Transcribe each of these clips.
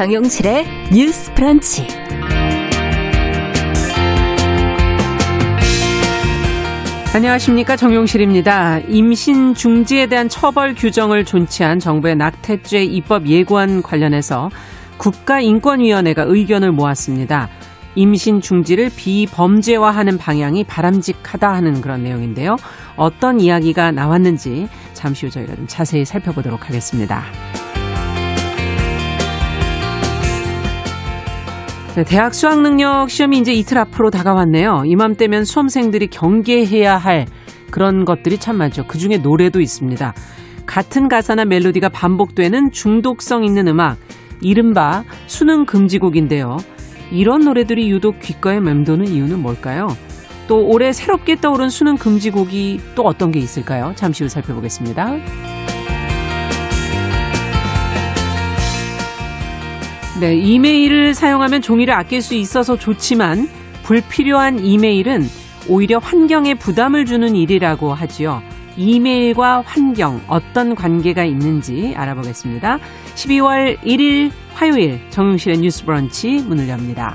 정용실의 뉴스 브런치. 안녕하십니까, 정용실입니다. 임신 중지에 대한 처벌 규정을 존치한 정부의 낙태죄 입법 예고안 관련해서 국가인권위원회가 의견을 모았습니다. 임신 중지를 비범죄화하는 방향이 바람직하다 하는 그런 내용인데요. 어떤 이야기가 나왔는지 잠시 후 저희가 좀 자세히 살펴보도록 하겠습니다. 네, 대학 수학능력 시험이 이제 이틀 앞으로 다가왔네요. 이맘때면 수험생들이 경계해야 할 그런 것들이 참 많죠. 그중에 노래도 있습니다. 같은 가사나 멜로디가 반복되는 중독성 있는 음악, 이른바 수능 금지곡인데요. 이런 노래들이 유독 귓가에 맴도는 이유는 뭘까요? 또 올해 새롭게 떠오른 수능 금지곡이 또 어떤 게 있을까요? 잠시 후 살펴보겠습니다. 네, 이메일을 사용하면 종이를 아낄 수 있어서 좋지만 불필요한 이메일은 오히려 환경에 부담을 주는 일이라고 하지요. 이메일과 환경, 어떤 관계가 있는지 알아보겠습니다. 12월 1일 화요일 정용실의 뉴스 브런치 문을 엽니다.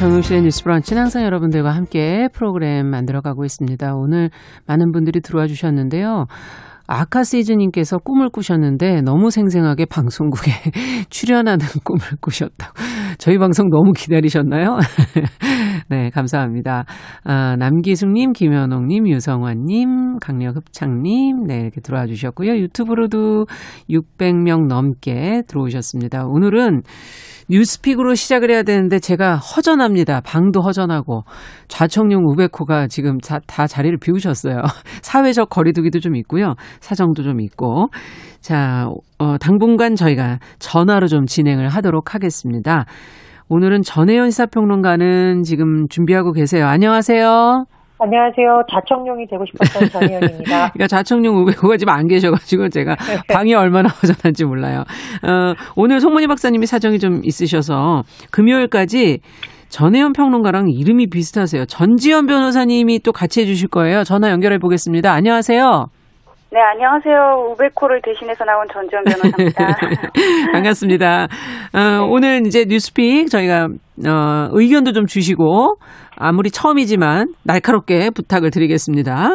정용실의 뉴스 브런치는 항상 여러분들과 함께 프로그램 만들어가고 있습니다. 오늘 많은 분들이 들어와 주셨는데요. 아카시즈님께서 꿈을 꾸셨는데 너무 생생하게 방송국에 출연하는 꿈을 꾸셨다고. 저희 방송 너무 기다리셨나요? 네, 감사합니다. 아, 남기숙님, 김현옥님, 유성환님, 강력흡창님, 네, 이렇게 들어와 주셨고요. 유튜브로도 600명 넘게 들어오셨습니다. 오늘은 뉴스픽으로 시작을 해야 되는데 제가 허전합니다. 방도 허전하고 좌청룡 우베코가 지금 다 자리를 비우셨어요. 사회적 거리두기도 좀 있고요. 사정도 좀 있고. 자, 당분간 저희가 전화로 좀 진행을 하도록 하겠습니다. 오늘은 전혜연 시사평론가는 지금 준비하고 계세요. 안녕하세요. 안녕하세요. 좌청룡이 되고 싶었던 전혜연입니다. 그러니까 좌청룡 우배우가 지금 안 계셔가지고 제가 방이 얼마나 허전한지 몰라요. 오늘 송문희 박사님이 사정이 좀 있으셔서 금요일까지 전혜연 평론가랑 이름이 비슷하세요. 전지현 변호사님이 또 같이 해주실 거예요. 전화 연결해 보겠습니다. 안녕하세요. 네, 안녕하세요. 우베코를 대신해서 나온 전지현 변호사입니다. 반갑습니다. 네. 오늘 이제 뉴스픽 저희가 의견도 좀 주시고 아무리 처음이지만 날카롭게 부탁을 드리겠습니다.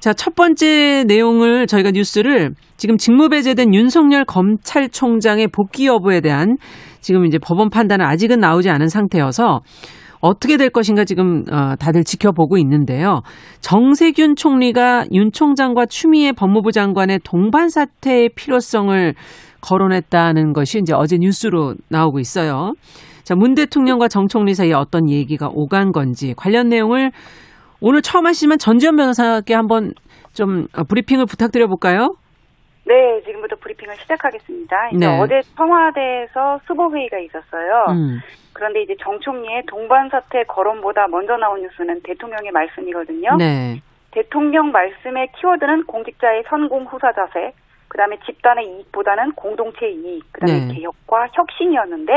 자, 첫 번째 내용을 저희가 뉴스를 지금 직무배제된 윤석열 검찰총장의 복귀 여부에 대한 지금 이제 법원 판단은 아직은 나오지 않은 상태여서 어떻게 될 것인가 지금 다들 지켜보고 있는데요. 정세균 총리가 윤 총장과 추미애 법무부 장관의 동반 사태의 필요성을 거론했다는 것이 이제 어제 뉴스로 나오고 있어요. 자, 문 대통령과 정 총리 사이에 어떤 얘기가 오간 건지 관련 내용을 오늘 처음 하시면 전지현 변호사께 한번 좀 브리핑을 부탁드려볼까요? 네, 지금부터 브리핑을 시작하겠습니다. 이제 네. 어제 청와대에서 수보회의가 있었어요. 그런데 이제 정 총리의 동반사태 거론보다 먼저 나온 뉴스는 대통령의 말씀이거든요. 네. 대통령 말씀의 키워드는 공직자의 선공 후사 자세, 그 다음에 집단의 이익보다는 공동체의 이익, 그 다음에 네. 개혁과 혁신이었는데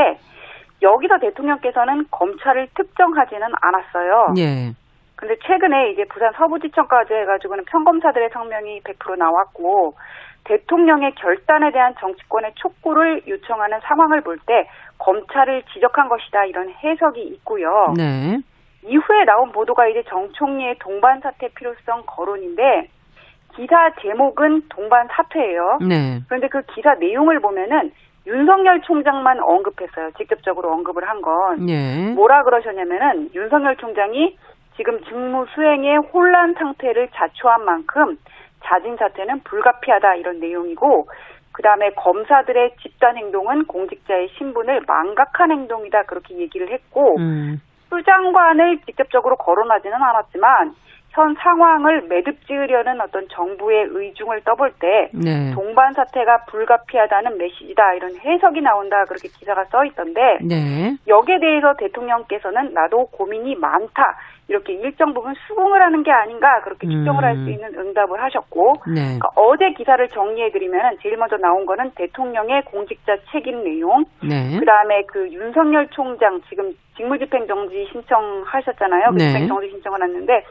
여기서 대통령께서는 검찰을 특정하지는 않았어요. 네. 근데 최근에 이제 부산 서부지청까지 해가지고는 평검사들의 성명이 100% 나왔고 대통령의 결단에 대한 정치권의 촉구를 요청하는 상황을 볼 때 검찰을 지적한 것이다 이런 해석이 있고요. 네. 이후에 나온 보도가 이제 정 총리의 동반 사퇴 필요성 거론인데 기사 제목은 동반 사퇴예요. 네. 그런데 그 기사 내용을 보면은 윤석열 총장만 언급했어요. 직접적으로 언급을 한 건. 네. 뭐라 그러셨냐면은 윤석열 총장이 지금 직무 수행의 혼란 상태를 자초한 만큼 자진 사퇴는 불가피하다 이런 내용이고 그다음에 검사들의 집단 행동은 공직자의 신분을 망각한 행동이다, 그렇게 얘기를 했고 수장관을 직접적으로 거론하지는 않았지만 현 상황을 매듭지으려는 어떤 정부의 의중을 떠볼 때 네. 동반 사태가 불가피하다는 메시지다, 이런 해석이 나온다, 그렇게 기사가 써있던데 네. 여기에 대해서 대통령께서는 나도 고민이 많다, 이렇게 일정 부분 수긍을 하는 게 아닌가, 그렇게 추정을 할 수 있는 응답을 하셨고 네. 그러니까 어제 기사를 정리해드리면 제일 먼저 나온 거는 대통령의 공직자 책임 내용 네. 그다음에 그 윤석열 총장 지금 직무집행정지 신청하셨잖아요. 네. 집행정지 신청을 했는데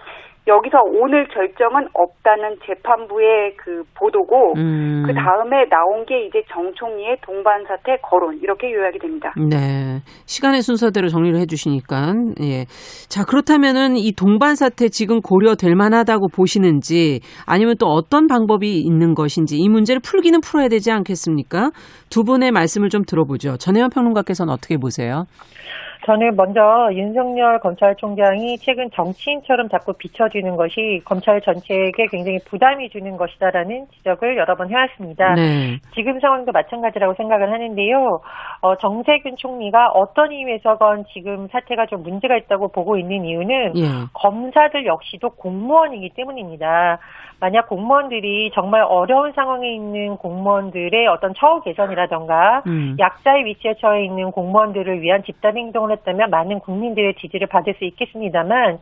여기서 오늘 결정은 없다는 재판부의 그 보도고 그 다음에 나온 게 이제 정총리의 동반 사태 거론, 이렇게 요약이 됩니다. 네, 시간의 순서대로 정리를 해주시니까 예, 자 그렇다면은 이 동반 사태 지금 고려될 만하다고 보시는지 아니면 또 어떤 방법이 있는 것인지 이 문제를 풀기는 풀어야 되지 않겠습니까? 두 분의 말씀을 좀 들어보죠. 전혜연 평론가께서는 어떻게 보세요? 저는 먼저 윤석열 검찰총장이 최근 정치인처럼 자꾸 비춰지는 것이 검찰 전체에게 굉장히 부담이 주는 것이다라는 지적을 여러 번 해왔습니다. 네. 지금 상황도 마찬가지라고 생각을 하는데요. 정세균 총리가 어떤 이유에서건 지금 사태가 좀 문제가 있다고 보고 있는 이유는 예. 검사들 역시도 공무원이기 때문입니다. 만약 공무원들이 정말 어려운 상황에 있는 공무원들의 어떤 처우 개선이라던가 약자의 위치에 처해 있는 공무원들을 위한 집단 행동을 했다면 많은 국민들의 지지를 받을 수 있겠습니다만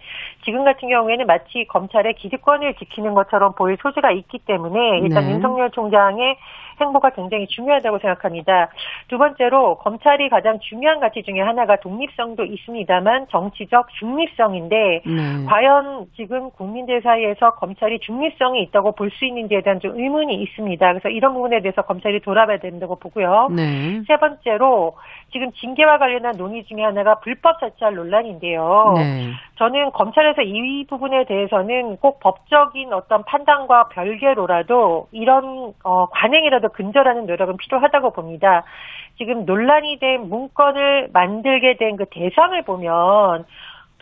지금 같은 경우에는 마치 검찰의 기득권을 지키는 것처럼 보일 소지가 있기 때문에 일단 네. 윤석열 총장의 행보가 굉장히 중요하다고 생각합니다. 두 번째로 검찰이 가장 중요한 가치 중에 하나가 독립성도 있습니다만 정치적 중립성인데 네. 과연 지금 국민들 사이에서 검찰이 중립성이 있다고 볼 수 있는지에 대한 좀 의문이 있습니다. 그래서 이런 부분에 대해서 검찰이 돌아봐야 된다고 보고요. 네. 세 번째로 지금 징계와 관련한 논의 중에 하나가 불법 사찰 논란인데요. 네. 저는 검찰에서 이 부분에 대해서는 꼭 법적인 어떤 판단과 별개로라도 이런 관행이라도 근절하는 노력은 필요하다고 봅니다. 지금 논란이 된 문건을 만들게 된 그 대상을 보면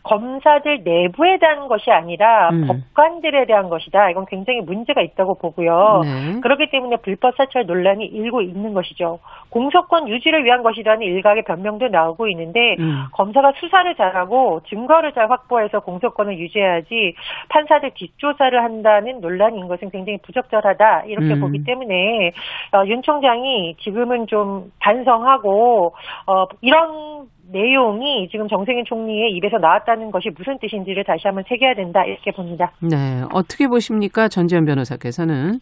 검사들 내부에 대한 것이 아니라 법관들에 대한 것이다. 이건 굉장히 문제가 있다고 보고요. 네. 그렇기 때문에 불법 사찰 논란이 일고 있는 것이죠. 공소권 유지를 위한 것이라는 일각의 변명도 나오고 있는데 검사가 수사를 잘하고 증거를 잘 확보해서 공소권을 유지해야지 판사들 뒷조사를 한다는 논란인 것은 굉장히 부적절하다. 이렇게 보기 때문에 윤 총장이 지금은 좀 반성하고 이런 내용이 지금 정세균 총리의 입에서 나왔다는 것이 무슨 뜻인지를 다시 한번 새겨야 된다, 이렇게 봅니다. 네, 어떻게 보십니까, 전재현 변호사께서는?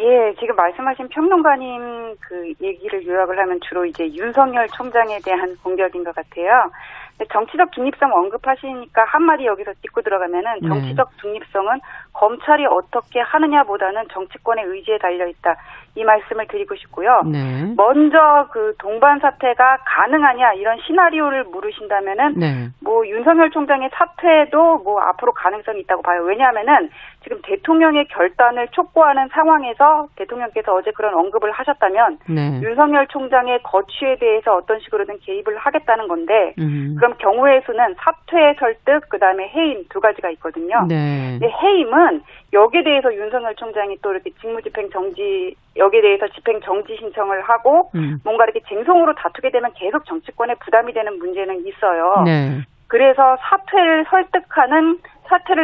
예, 지금 말씀하신 평론가님 그 얘기를 요약을 하면 주로 이제 윤석열 총장에 대한 공격인 것 같아요. 정치적 중립성 언급하시니까 한마디 여기서 짚고 들어가면은 정치적 중립성은 검찰이 어떻게 하느냐보다는 정치권의 의지에 달려있다, 이 말씀을 드리고 싶고요. 네. 먼저 그 동반 사퇴가 가능하냐 이런 시나리오를 물으신다면은 네. 뭐 윤석열 총장의 사퇴도 뭐 앞으로 가능성이 있다고 봐요. 왜냐하면은 지금 대통령의 결단을 촉구하는 상황에서 대통령께서 어제 그런 언급을 하셨다면 네. 윤석열 총장의 거취에 대해서 어떤 식으로든 개입을 하겠다는 건데 그럼 경우의 수는 사퇴 설득 그다음에 해임 두 가지가 있거든요. 네. 근데 해임은 여기에 대해서 윤석열 총장이 또 이렇게 직무집행정지 여기에 대해서 집행정지 신청을 하고 뭔가 이렇게 쟁송으로 다투게 되면 계속 정치권에 부담이 되는 문제는 있어요. 네. 그래서 사퇴를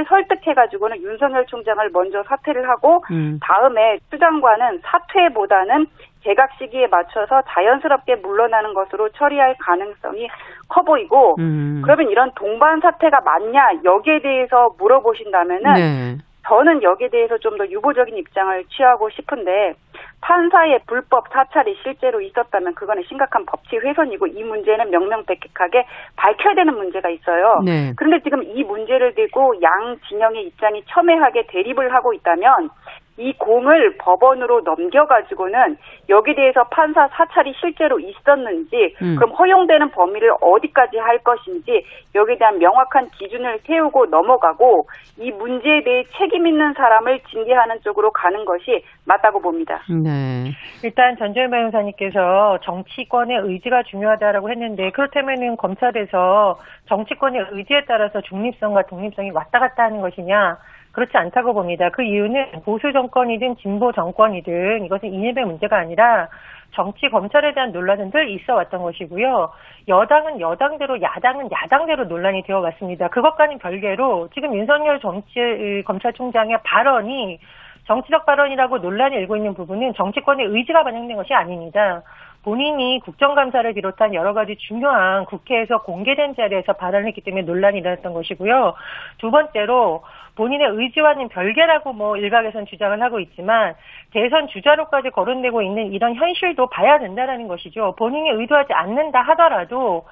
설득해가지고는 윤석열 총장을 먼저 사퇴를 하고 다음에 수장관은 사퇴보다는 개각 시기에 맞춰서 자연스럽게 물러나는 것으로 처리할 가능성이 커 보이고 그러면 이런 동반 사태가 맞냐 여기에 대해서 물어보신다면은 네. 저는 여기에 대해서 좀 더 유보적인 입장을 취하고 싶은데 판사의 불법 사찰이 실제로 있었다면 그거는 심각한 법치 훼손이고 이 문제는 명명백백하게 밝혀야 되는 문제가 있어요. 네. 그런데 지금 이 문제를 들고 양 진영의 입장이 첨예하게 대립을 하고 있다면 이 공을 법원으로 넘겨가지고는 여기 대해서 판사 사찰이 실제로 있었는지 그럼 허용되는 범위를 어디까지 할 것인지 여기에 대한 명확한 기준을 세우고 넘어가고 이 문제에 대해 책임 있는 사람을 징계하는 쪽으로 가는 것이 맞다고 봅니다. 네. 일단 전재현 변호사님께서 정치권의 의지가 중요하다라고 했는데 그렇다면은 검찰에서 정치권의 의지에 따라서 중립성과 독립성이 왔다 갔다 하는 것이냐 그렇지 않다고 봅니다. 그 이유는 보수 정권이든 진보 정권이든 이것은 이념의 문제가 아니라 정치 검찰에 대한 논란은 늘 있어 왔던 것이고요. 여당은 여당대로, 야당은 야당대로 논란이 되어 왔습니다. 그것과는 별개로 지금 윤석열 검찰총장의 발언이 정치적 발언이라고 논란이 일고 있는 부분은 정치권의 의지가 반영된 것이 아닙니다. 본인이 국정감사를 비롯한 여러 가지 중요한 국회에서 공개된 자리에서 발언을 했기 때문에 논란이 일어났던 것이고요. 두 번째로 본인의 의지와는 별개라고 일각에선 주장을 하고 있지만 대선 주자로까지 거론되고 있는 이런 현실도 봐야 된다라는 것이죠. 본인이 의도하지 않는다 하더라도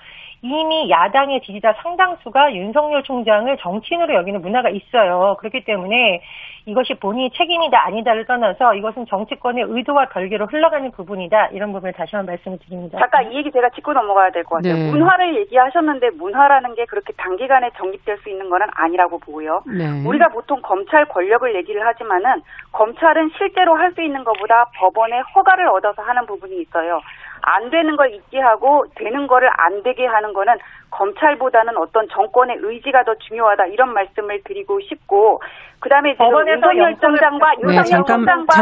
이미 야당의 지지자 상당수가 윤석열 총장을 정치인으로 여기는 문화가 있어요. 그렇기 때문에 이것이 본인이 책임이다 아니다를 떠나서 이것은 정치권의 의도와 별개로 흘러가는 부분이다. 이런 부분을 다시 한번 말씀을 드립니다. 잠깐 이 얘기 제가 짚고 넘어가야 될 것 같아요. 네. 문화를 얘기하셨는데 문화라는 게 그렇게 단기간에 정립될 수 있는 건 아니라고 보고요. 네. 우리가 보통 검찰 권력을 얘기를 하지만은 검찰은 실제로 할 수 있는 것보다 법원의 허가를 얻어서 하는 부분이 있어요. 안 되는 걸 있게 하고 되는 거를 안 되게 하는 거는 검찰보다는 어떤 정권의 의지가 더 중요하다 이런 말씀을 드리고 싶고 그다음에 윤석열 총장과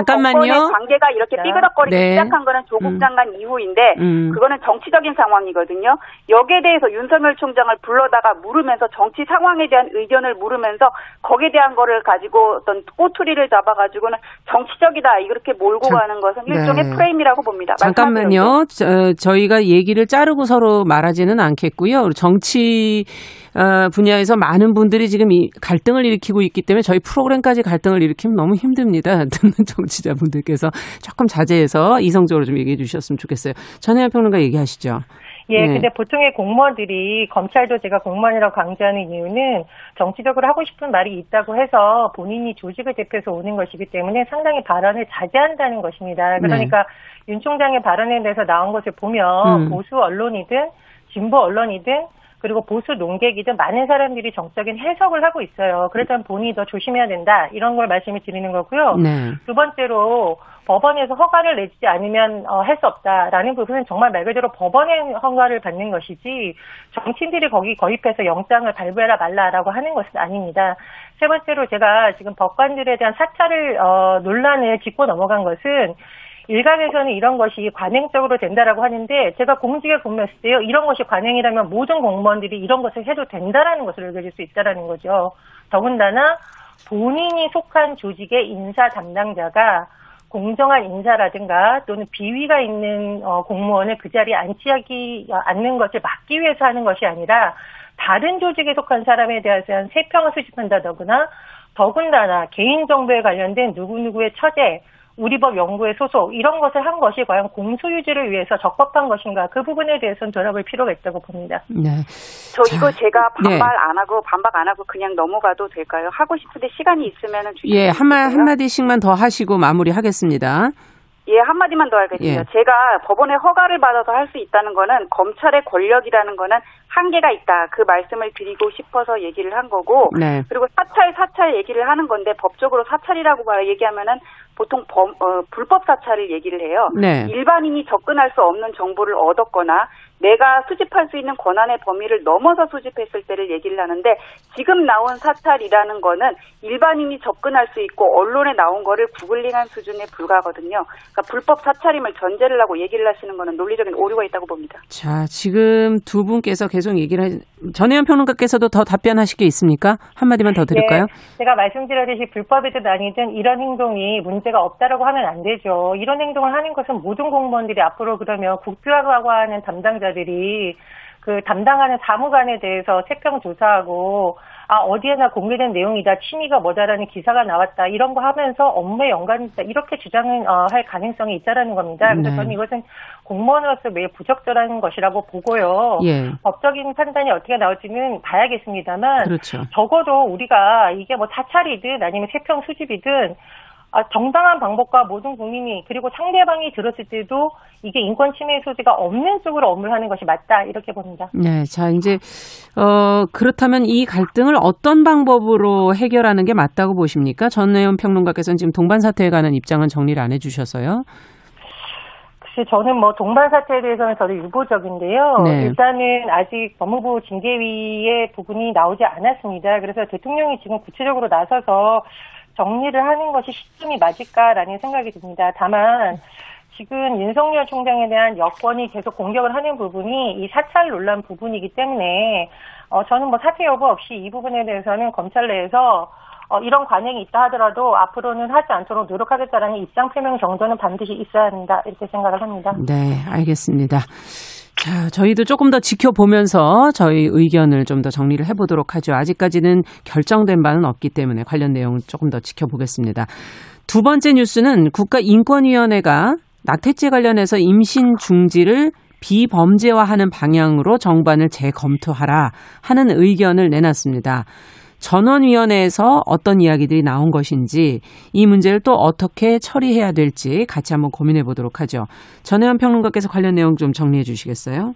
정권의 관계가 이렇게 삐그덕거리기 시작한 거는 조국 장관 이후인데 그거는 정치적인 상황이거든요. 여기에 대해서 윤석열 총장을 불러다가 물으면서 정치 상황에 대한 의견을 물으면서 거기에 대한 거를 가지고 어떤 꼬투리를 잡아가지고는 정치적이다 이렇게 몰고 가는 것은 일종의 프레임이라고 봅니다. 잠깐만요. 저희가 얘기를 자르고 서로 말하지는 않겠고요. 정치 분야에서 많은 분들이 지금 이 갈등을 일으키고 있기 때문에 저희 프로그램까지 갈등을 일으키면 너무 힘듭니다. 듣는 정치자분들께서 조금 자제해서 이성적으로 좀 얘기해 주셨으면 좋겠어요. 전혜연 평론가 얘기하시죠. 예, 네. 근데 보통의 공무원들이 검찰도 제가 공무원이라고 강조하는 이유는 정치적으로 하고 싶은 말이 있다고 해서 본인이 조직을 대표해서 오는 것이기 때문에 상당히 발언을 자제한다는 것입니다. 그러니까 네. 윤 총장의 발언에 대해서 나온 것을 보면 보수 언론이든 진보 언론이든 그리고 보수 논객이든 많은 사람들이 정적인 해석을 하고 있어요. 그래서 본인이 더 조심해야 된다. 이런 걸 말씀을 드리는 거고요. 네. 두 번째로 법원에서 허가를 내지 않으면 할 수 없다라는 부분은 정말 말 그대로 법원의 허가를 받는 것이지 정치인들이 거기 거입해서 영장을 발부해라 말라라고 하는 것은 아닙니다. 세 번째로 제가 지금 법관들에 대한 사찰을 논란을 짚고 넘어간 것은 일각에서는 이런 것이 관행적으로 된다라고 하는데 제가 공직에 근무했을 때요. 이런 것이 관행이라면 모든 공무원들이 이런 것을 해도 된다라는 것을 알려줄 수 있다라는 거죠. 더군다나 본인이 속한 조직의 인사 담당자가 공정한 인사라든가 또는 비위가 있는 공무원을 그 자리에 앉히지 않는 것을 막기 위해서 하는 것이 아니라 다른 조직에 속한 사람에 대한 세평을 수집한다더구나 더군다나 개인 정보에 관련된 누구누구의 처제 우리 법 연구의 소속 이런 것을 한 것이 과연 공소유지를 위해서 적법한 것인가 그 부분에 대해서는 돌아볼 필요가 있다고 봅니다. 네. 이거 제가 반박 안 하고 그냥 넘어가도 될까요? 하고 싶은데 시간이 있으면은 예, 한마디씩만 더 하시고 마무리하겠습니다. 예, 한마디만 더 하겠습니다. 예. 제가 법원의 허가를 받아서 할 수 있다는 거는 검찰의 권력이라는 거는 한계가 있다. 그 말씀을 드리고 싶어서 얘기를 한 거고 네. 그리고 사찰 얘기를 하는 건데 법적으로 사찰이라고 얘기하면은 보통 불법 사찰을 얘기를 해요. 네. 일반인이 접근할 수 없는 정보를 얻었거나 내가 수집할 수 있는 권한의 범위를 넘어서 수집했을 때를 얘기를 하는데 지금 나온 사찰이라는 거는 일반인이 접근할 수 있고 언론에 나온 거를 구글링한 수준에 불과하거든요. 그러니까 불법 사찰임을 전제를 하고 얘기를 하시는 거는 논리적인 오류가 있다고 봅니다. 자, 지금 두 분께서 계속 전혜연 평론가께서도 더 답변하실 게 있습니까? 한마디만 더 드릴까요? 네, 제가 말씀드렸듯이 불법이든 아니든 이런 행동이 문제가 없다라고 하면 안 되죠. 이런 행동을 하는 것은 모든 공무원들이 앞으로 그러면 국표라고 하는 담당자들이 그 담당하는 사무관에 대해서 세평 조사하고 어디에나 공개된 내용이다. 취미가 뭐다라는 기사가 나왔다. 이런 거 하면서 업무에 연관이다. 이렇게 주장을 할 가능성이 있다라는 겁니다. 그래서 저는 이것은 공무원으로서 매우 부적절한 것이라고 보고요. 예. 법적인 판단이 어떻게 나올지는 봐야겠습니다만 그렇죠. 적어도 우리가 이게 사찰이든 아니면 세평 수집이든 정당한 방법과 모든 국민이 그리고 상대방이 들었을 때도 이게 인권 침해 소지가 없는 쪽으로 업무를 하는 것이 맞다 이렇게 봅니다. 네, 자 이제 그렇다면 이 갈등을 어떤 방법으로 해결하는 게 맞다고 보십니까? 전혜연 평론가께서는 지금 동반 사태에 관한 입장은 정리를 안 해주셔서요. 저는 뭐 동반 사태에 대해서는 저도 유보적인데요. 네. 일단은 아직 법무부 징계위의 부분이 나오지 않았습니다. 그래서 대통령이 지금 구체적으로 나서서 정리를 하는 것이 시점이 맞을까라는 생각이 듭니다. 다만 지금 윤석열 총장에 대한 여권이 계속 공격을 하는 부분이 이 사찰 논란 부분이기 때문에 저는 뭐 사퇴 여부 없이 이 부분에 대해서는 검찰 내에서 이런 관행이 있다 하더라도 앞으로는 하지 않도록 노력하겠다라는 입장 표명 정도는 반드시 있어야 한다 이렇게 생각을 합니다. 네, 알겠습니다. 자, 저희도 조금 더 지켜보면서 저희 의견을 좀 더 정리를 해보도록 하죠. 아직까지는 결정된 바는 없기 때문에 관련 내용을 조금 더 지켜보겠습니다. 두 번째 뉴스는 국가인권위원회가 낙태죄 관련해서 임신 중지를 비범죄화하는 방향으로 정반을 재검토하라 하는 의견을 내놨습니다. 전원위원회에서 어떤 이야기들이 나온 것인지 이 문제를 또 어떻게 처리해야 될지 같이 한번 고민해 보도록 하죠. 전혜연 평론가께서 관련 내용 좀 정리해 주시겠어요?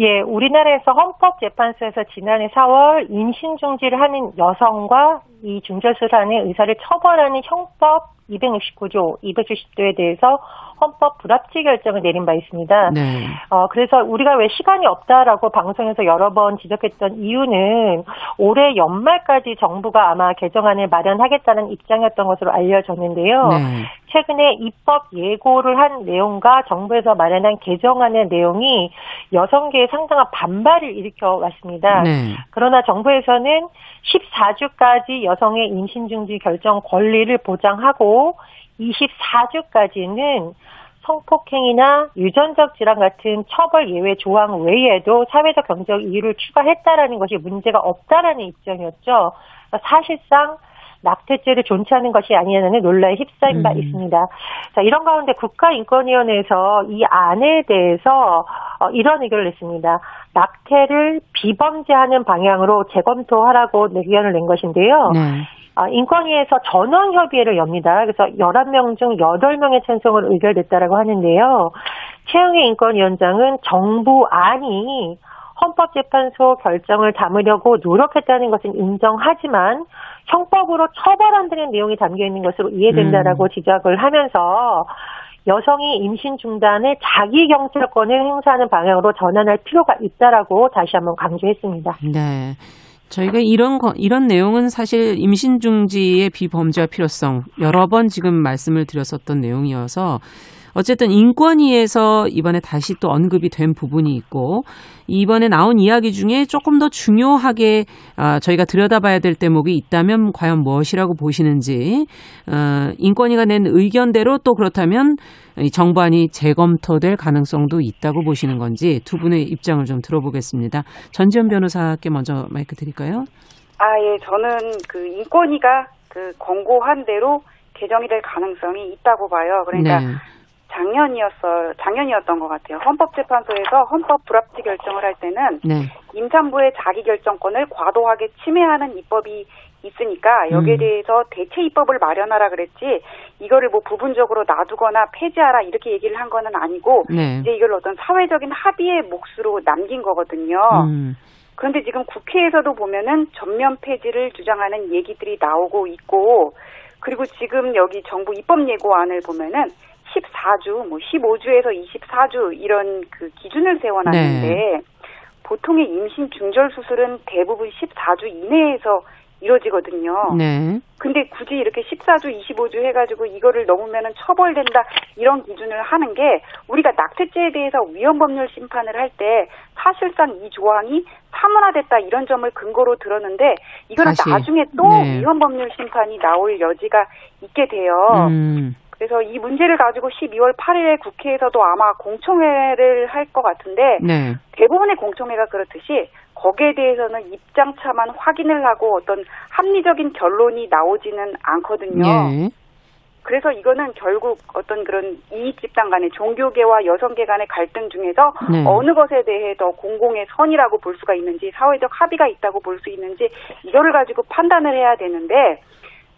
예, 우리나라에서 헌법재판소에서 지난해 4월 임신 중지를 하는 여성과 이 중절술하는 의사를 처벌하는 형법 269조 270도에 대해서 헌법 불합치 결정을 내린 바 있습니다. 네. 그래서 우리가 왜 시간이 없다라고 방송에서 여러 번 지적했던 이유는 올해 연말까지 정부가 아마 개정안을 마련하겠다는 입장이었던 것으로 알려졌는데요. 네. 최근에 입법 예고를 한 내용과 정부에서 마련한 개정안의 내용이 여성계에 상당한 반발을 일으켜 왔습니다. 네. 그러나 정부에서는 14주까지 여성의 임신 중지 결정 권리를 보장하고 24주까지는 성폭행이나 유전적 질환 같은 처벌 예외 조항 외에도 사회적 경제적 이유를 추가했다라는 것이 문제가 없다라는 입장이었죠. 사실상 낙태죄를 존치하는 것이 아니냐는 논란에 휩싸인 바 있습니다. 자, 이런 가운데 국가인권위원회에서 이 안에 대해서 이런 의견을 냈습니다. 낙태를 비범죄하는 방향으로 재검토하라고 의견을 낸 것인데요. 네. 인권위에서 전원협의회를 엽니다. 그래서 11명 중 8명의 찬성으로 의결됐다라고 하는데요. 최영애 인권위원장은 정부 안이 헌법재판소 결정을 담으려고 노력했다는 것은 인정하지만 형법으로 처벌한다는 내용이 담겨있는 것으로 이해된다라고 지적을 하면서 여성이 임신 중단에 자기 경찰권을 행사하는 방향으로 전환할 필요가 있다라고 다시 한번 강조했습니다. 네. 저희가 이런 내용은 사실 임신 중지의 비범죄화 필요성 여러 번 지금 말씀을 드렸었던 내용이어서 어쨌든 인권위에서 이번에 다시 또 언급이 된 부분이 있고 이번에 나온 이야기 중에 조금 더 중요하게 저희가 들여다봐야 될 대목이 있다면 과연 무엇이라고 보시는지 인권위가 낸 의견대로 또 그렇다면 정반이 재검토될 가능성도 있다고 보시는 건지 두 분의 입장을 좀 들어보겠습니다. 전지현 변호사께 먼저 마이크 드릴까요? 아, 예, 저는 그 인권위가 그 권고한 대로 개정이 될 가능성이 있다고 봐요. 그러니까 네. 작년이었던 것 같아요. 헌법재판소에서 헌법 불합치 결정을 할 때는 네. 임산부의 자기 결정권을 과도하게 침해하는 입법이 있으니까 여기에 대해서 대체 입법을 마련하라 그랬지 이거를 뭐 부분적으로 놔두거나 폐지하라 이렇게 얘기를 한 거는 아니고 네. 이제 이걸 어떤 사회적인 합의의 몫으로 남긴 거거든요. 그런데 지금 국회에서도 보면은 전면 폐지를 주장하는 얘기들이 나오고 있고 그리고 지금 여기 정부 입법 예고안을 보면은 14주, 뭐 15주에서 24주 이런 그 기준을 세워놨는데 네. 보통의 임신 중절 수술은 대부분 14주 이내에서 이루어지거든요. 네. 근데 굳이 이렇게 14주, 25주 해가지고 이거를 넘으면은 처벌된다 이런 기준을 하는 게 우리가 낙태죄에 대해서 위헌법률 심판을 할 때 사실상 이 조항이 사문화됐다 이런 점을 근거로 들었는데 이거는 나중에 또 네. 위헌법률 심판이 나올 여지가 있게 돼요. 그래서 이 문제를 가지고 12월 8일에 국회에서도 아마 공청회를 할 것 같은데 네. 대부분의 공청회가 그렇듯이 거기에 대해서는 입장차만 확인을 하고 어떤 합리적인 결론이 나오지는 않거든요. 예. 그래서 이거는 결국 어떤 그런 이익 집단 간의 종교계와 여성계 간의 갈등 중에서 네. 어느 것에 대해 더 공공의 선이라고 볼 수가 있는지 사회적 합의가 있다고 볼 수 있는지 이거를 가지고 판단을 해야 되는데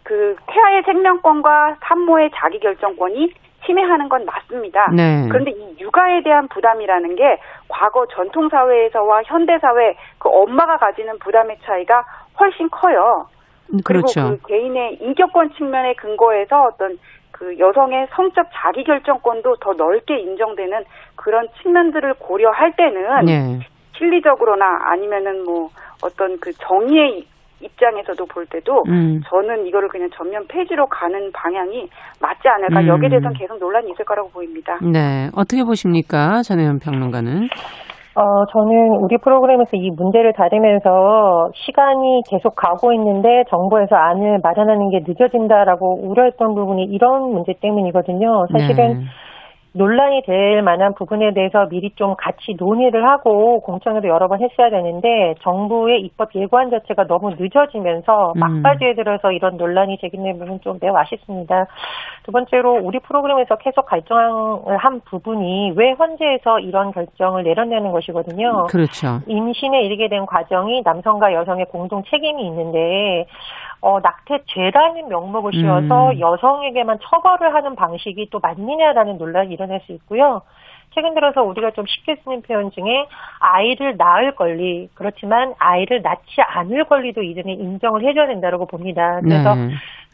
그 태아의 생명권과 산모의 자기결정권이 침해하는 건 맞습니다. 네. 그런데 이 육아에 대한 부담이라는 게 과거 전통사회에서와 현대사회 그 엄마가 가지는 부담의 차이가 훨씬 커요. 그렇죠. 그리고 그 개인의 인격권 측면의 근거에서 어떤 그 여성의 성적 자기결정권도 더 넓게 인정되는 그런 측면들을 고려할 때는 네. 실리적으로나 아니면은 뭐 어떤 그 정의의 입장에서도 볼 때도 저는 이거를 그냥 전면 폐지로 가는 방향이 맞지 않을까. 여기에 대해서는 계속 논란이 있을 거라고 보입니다. 네, 어떻게 보십니까, 전혜연 평론가는? 저는 우리 프로그램에서 이 문제를 다루면서 시간이 계속 가고 있는데 정부에서 안을 마련하는 게 늦어진다라고 우려했던 부분이 이런 문제 때문이거든요. 사실은. 네. 논란이 될 만한 부분에 대해서 미리 좀 같이 논의를 하고 공청회도 여러 번 했어야 되는데 정부의 입법 예고안 자체가 너무 늦어지면서 막바지에 들어서 이런 논란이 제기된 부분은 좀 매우 아쉽습니다. 두 번째로 우리 프로그램에서 계속 갈등을 한 부분이 왜 헌재에서 이런 결정을 내려내는 것이거든요. 그렇죠. 임신에 이르게 된 과정이 남성과 여성의 공동 책임이 있는데 낙태죄라는 명목을 씌워서 여성에게만 처벌을 하는 방식이 또 맞느냐라는 논란이 일어날 수 있고요. 최근 들어서 우리가 좀 쉽게 쓰는 표현 중에 아이를 낳을 권리, 그렇지만 아이를 낳지 않을 권리도 이전에 인정을 해줘야 된다고 봅니다. 그래서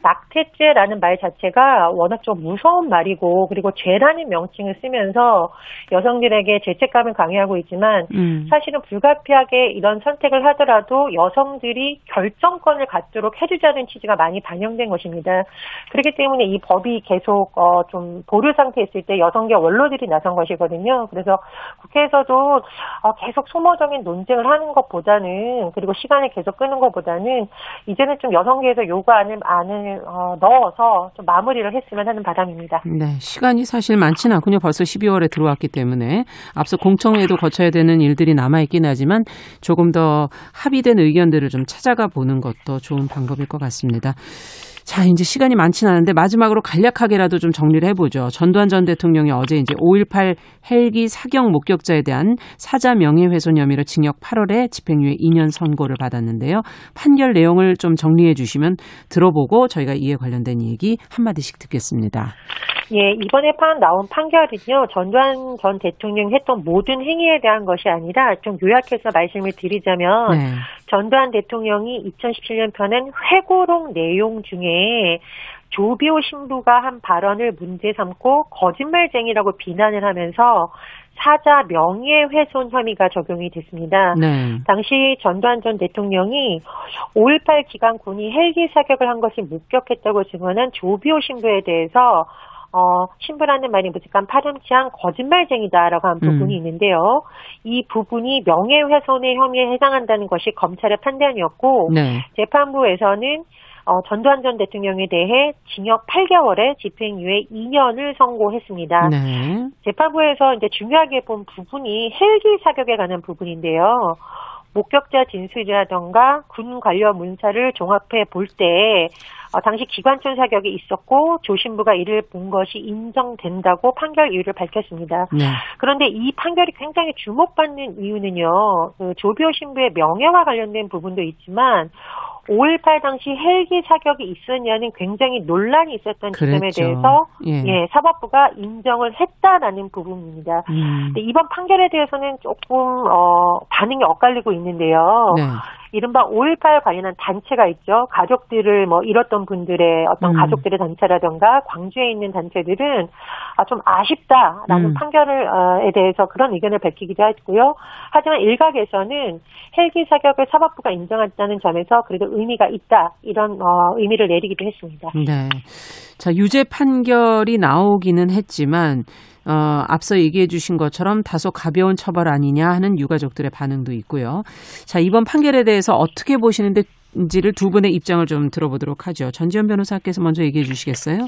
낙태죄라는 말 자체가 워낙 좀 무서운 말이고 그리고 죄라는 명칭을 쓰면서 여성들에게 죄책감을 강요하고 있지만 사실은 불가피하게 이런 선택을 하더라도 여성들이 결정권을 갖도록 해주자는 취지가 많이 반영된 것입니다. 그렇기 때문에 이 법이 계속 좀 보류 상태에 있을 때 여성계 원로들이 나선 것이거든요. 그래서 국회에서도 계속 소모적인 논쟁을 하는 것보다는 그리고 시간을 계속 끄는 것보다는 이제는 좀 여성계에서 요구하는 안을 넣어서 좀 마무리를 했으면 하는 바람입니다. 네, 시간이 사실 많지는 않군요. 벌써 12월에 들어왔기 때문에 앞서 공청회도 거쳐야 되는 일들이 남아있긴 하지만 조금 더 합의된 의견들을 좀 찾아가 보는 것도 좋은 방법일 것 같습니다. 자, 이제 시간이 많지는 않은데 마지막으로 간략하게라도 좀 정리를 해보죠. 전두환 전 대통령이 어제 이제 5.18 헬기 사격 목격자에 대한 사자 명예훼손 혐의로 징역 8월에 집행유예 2년 선고를 받았는데요. 판결 내용을 좀 정리해 주시면 들어보고 저희가 이에 관련된 얘기 한마디씩 듣겠습니다. 예, 이번에 나온 판결은요, 전두환 전 대통령이 했던 모든 행위에 대한 것이 아니라 좀 요약해서 말씀을 드리자면 네. 전두환 대통령이 2017년 편엔 회고록 내용 중에 조비오 신부가 한 발언을 문제 삼고 거짓말쟁이라고 비난을 하면서 사자 명예훼손 혐의가 적용이 됐습니다. 네. 당시 전두환 전 대통령이 5.18 기간군이 헬기 사격을 한 것을 목격했다고 증언한 조비오 신부에 대해서 신부라는 말이 무식한 파렴치한 거짓말쟁이다라고 한 부분이 있는데요. 이 부분이 명예훼손의 혐의에 해당한다는 것이 검찰의 판단이었고 네. 재판부에서는 전두환 전 대통령에 대해 징역 8개월에 집행유예 2년을 선고했습니다. 네. 재판부에서 이제 중요하게 본 부분이 헬기 사격에 관한 부분인데요. 목격자 진술이라던가 군 관련 문서를 종합해 볼 때 당시 기관총 사격이 있었고 조 신부가 이를 본 것이 인정된다고 판결 이유를 밝혔습니다. 네. 그런데 이 판결이 굉장히 주목받는 이유는요. 그 조비오 신부의 명예와 관련된 부분도 있지만 5.18 당시 헬기 사격이 있었냐는 굉장히 논란이 있었던 지점에 대해서 예, 사법부가 인정을 했다라는 부분입니다. 근데 이번 판결에 대해서는 조금 반응이 엇갈리고 있는데요. 네. 이른바 5.18 관련한 단체가 있죠. 가족들을 잃었던 분들의 어떤 가족들의 단체라든가 광주에 있는 단체들은 좀 아쉽다라는 판결에 대해서 그런 의견을 밝히기도 했고요. 하지만 일각에서는 헬기 사격을 사법부가 인정했다는 점에서 그래도 의미가 있다 이런 의미를 내리기도 했습니다. 네, 자 유죄 판결이 나오기는 했지만 앞서 얘기해 주신 것처럼 다소 가벼운 처벌 아니냐 하는 유가족들의 반응도 있고요. 자, 이번 판결에 대해서 어떻게 보시는지를 두 분의 입장을 좀 들어보도록 하죠. 전지현 변호사께서 먼저 얘기해 주시겠어요?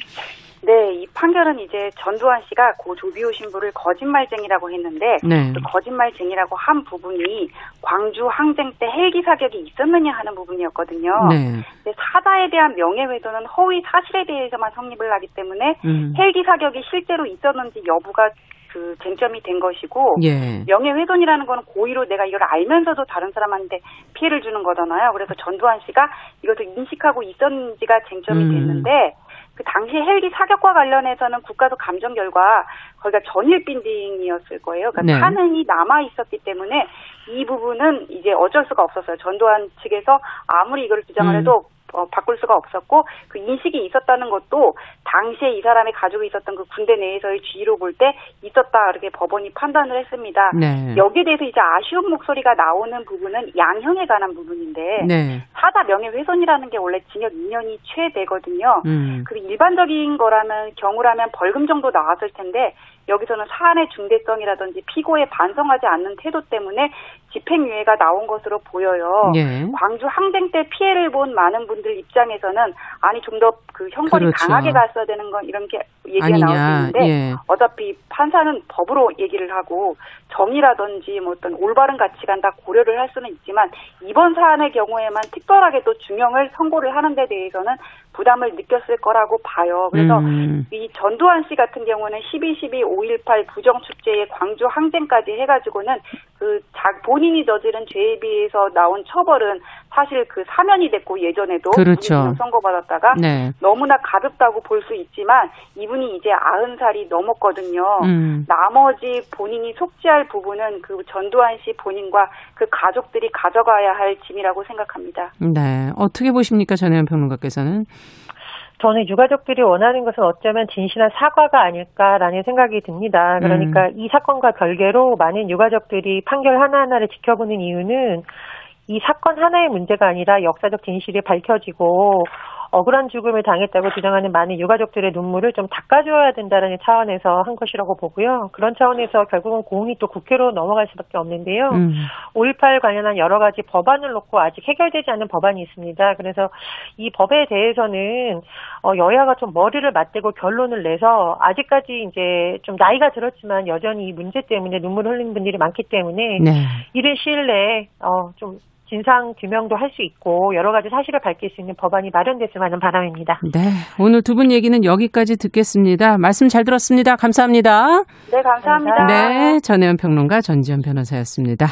네, 이 판결은 이제 전두환 씨가 고 조비오 신부를 거짓말쟁이라고 했는데 네. 그 거짓말쟁이라고 한 부분이 광주 항쟁 때 헬기 사격이 있었느냐 하는 부분이었거든요. 네. 근데 사자에 대한 명예훼손은 허위 사실에 대해서만 성립을 하기 때문에 헬기 사격이 실제로 있었는지 여부가 그 쟁점이 된 것이고 예. 명예훼손이라는 건 고의로 내가 이걸 알면서도 다른 사람한테 피해를 주는 거잖아요. 그래서 전두환 씨가 이것을 인식하고 있었는지가 쟁점이 됐는데 그 당시 헬기 사격과 관련해서는 국가도 감정 결과 거기가 전일 빈딩이었을 거예요. 그러니까 탄흔이 네. 남아 있었기 때문에 이 부분은 이제 어쩔 수가 없었어요. 전두환 측에서 아무리 이걸 주장을 해도 바꿀 수가 없었고, 그 인식이 있었다는 것도 당시에 이 사람이 가지고 있었던 그 군대 내에서의 지위로 볼 때 있었다, 이렇게 법원이 판단을 했습니다. 네. 여기에 대해서 이제 아쉬운 목소리가 나오는 부분은 양형에 관한 부분인데, 네. 사자 명예훼손이라는 게 원래 징역 2년이 최대거든요. 그리고 일반적인 거라면 경우라면 벌금 정도 나왔을 텐데, 여기서는 사안의 중대성이라든지 피고에 반성하지 않는 태도 때문에 집행유예가 나온 것으로 보여요. 예. 광주 항쟁 때 피해를 본 많은 분들 입장에서는 아니 좀 더 그 형벌이 그렇죠. 강하게 갔어야 되는 건 이런 게 얘기가 나오는데 예. 어차피 판사는 법으로 얘기를 하고 정의라든지 뭐 어떤 올바른 가치관 다 고려를 할 수는 있지만 이번 사안의 경우에만 특별하게 또 중형을 선고를 하는 데 대해서는 부담을 느꼈을 거라고 봐요. 그래서 이 전두환 씨 같은 경우는 12.12, 5.18 부정축제에 광주 항쟁까지 해가지고는 그 본인이 저지른 죄에 비해서 나온 처벌은 사실 그 사면이 됐고 예전에도 그렇죠. 선고받았다가 네. 너무나 가볍다고 볼 수 있지만 이분이 이제 90살이 넘었거든요. 나머지 본인이 속죄할 부분은 그 전두환 씨 본인과 그 가족들이 가져가야 할 짐이라고 생각합니다. 네, 어떻게 보십니까, 전혜연 평론가께서는? 저는 유가족들이 원하는 것은 어쩌면 진실한 사과가 아닐까라는 생각이 듭니다. 그러니까 이 사건과 별개로 많은 유가족들이 판결 하나하나를 지켜보는 이유는 이 사건 하나의 문제가 아니라 역사적 진실이 밝혀지고 억울한 죽음을 당했다고 주장하는 많은 유가족들의 눈물을 좀 닦아줘야 된다는 차원에서 한 것이라고 보고요. 그런 차원에서 결국은 공이 또 국회로 넘어갈 수밖에 없는데요. 5.18 관련한 여러 가지 법안을 놓고 아직 해결되지 않은 법안이 있습니다. 그래서 이 법에 대해서는 여야가 좀 머리를 맞대고 결론을 내서 아직까지 이제 좀 나이가 들었지만 여전히 이 문제 때문에 눈물을 흘리는 분들이 많기 때문에 네. 이른 시일 내에 좀 진상 규명도 할 수 있고 여러 가지 사실을 밝힐 수 있는 법안이 마련됐으면 하는 바람입니다. 네, 오늘 두 분 얘기는 여기까지 듣겠습니다. 말씀 잘 들었습니다. 감사합니다. 네, 감사합니다. 네, 전혜연 평론가, 전지현 변호사였습니다.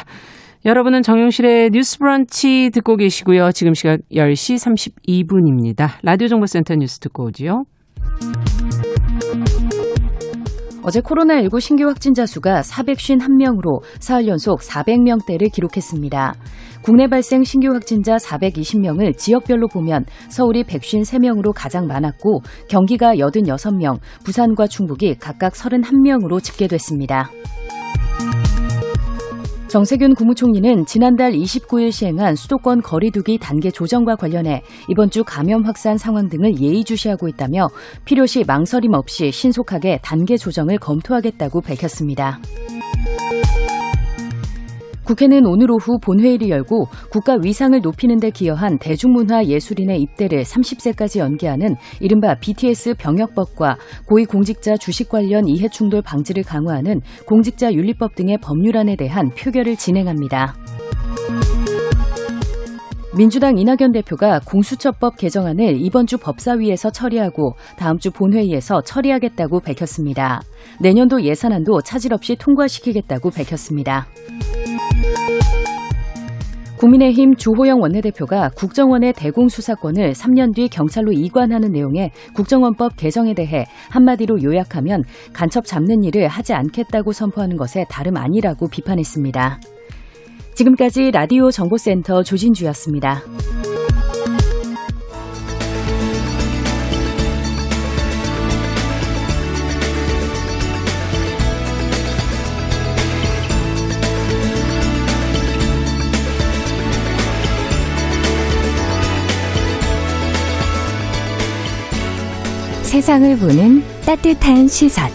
여러분은 정용실의 뉴스 브런치 듣고 계시고요. 지금 시각 10시 32분입니다. 라디오 정보센터 뉴스 듣고 오지요. 어제 코로나19 신규 확진자 수가 451명으로 사흘 연속 400명대를 기록했습니다. 국내 발생 신규 확진자 420명을 지역별로 보면 서울이 153명으로 가장 많았고 경기가 86명, 부산과 충북이 각각 31명으로 집계됐습니다. 정세균 국무총리는 지난달 29일 시행한 수도권 거리 두기 단계 조정과 관련해 이번 주 감염 확산 상황 등을 예의주시하고 있다며 필요시 망설임 없이 신속하게 단계 조정을 검토하겠다고 밝혔습니다. 국회는 오늘 오후 본회의를 열고 국가 위상을 높이는 데 기여한 대중문화 예술인의 입대를 30세까지 연기하는 이른바 BTS 병역법과 고위공직자 주식 관련 이해충돌 방지를 강화하는 공직자윤리법 등의 법률안에 대한 표결을 진행합니다. 민주당 이낙연 대표가 공수처법 개정안을 이번 주 법사위에서 처리하고 다음 주 본회의에서 처리하겠다고 밝혔습니다. 내년도 예산안도 차질 없이 통과시키겠다고 밝혔습니다. 국민의힘 주호영 원내대표가 국정원의 대공수사권을 3년 뒤 경찰로 이관하는 내용의 국정원법 개정에 대해 한마디로 요약하면 간첩 잡는 일을 하지 않겠다고 선포하는 것에 다름 아니라고 비판했습니다. 지금까지 라디오 정보센터 조진주였습니다. 세상을 보는 따뜻한 시선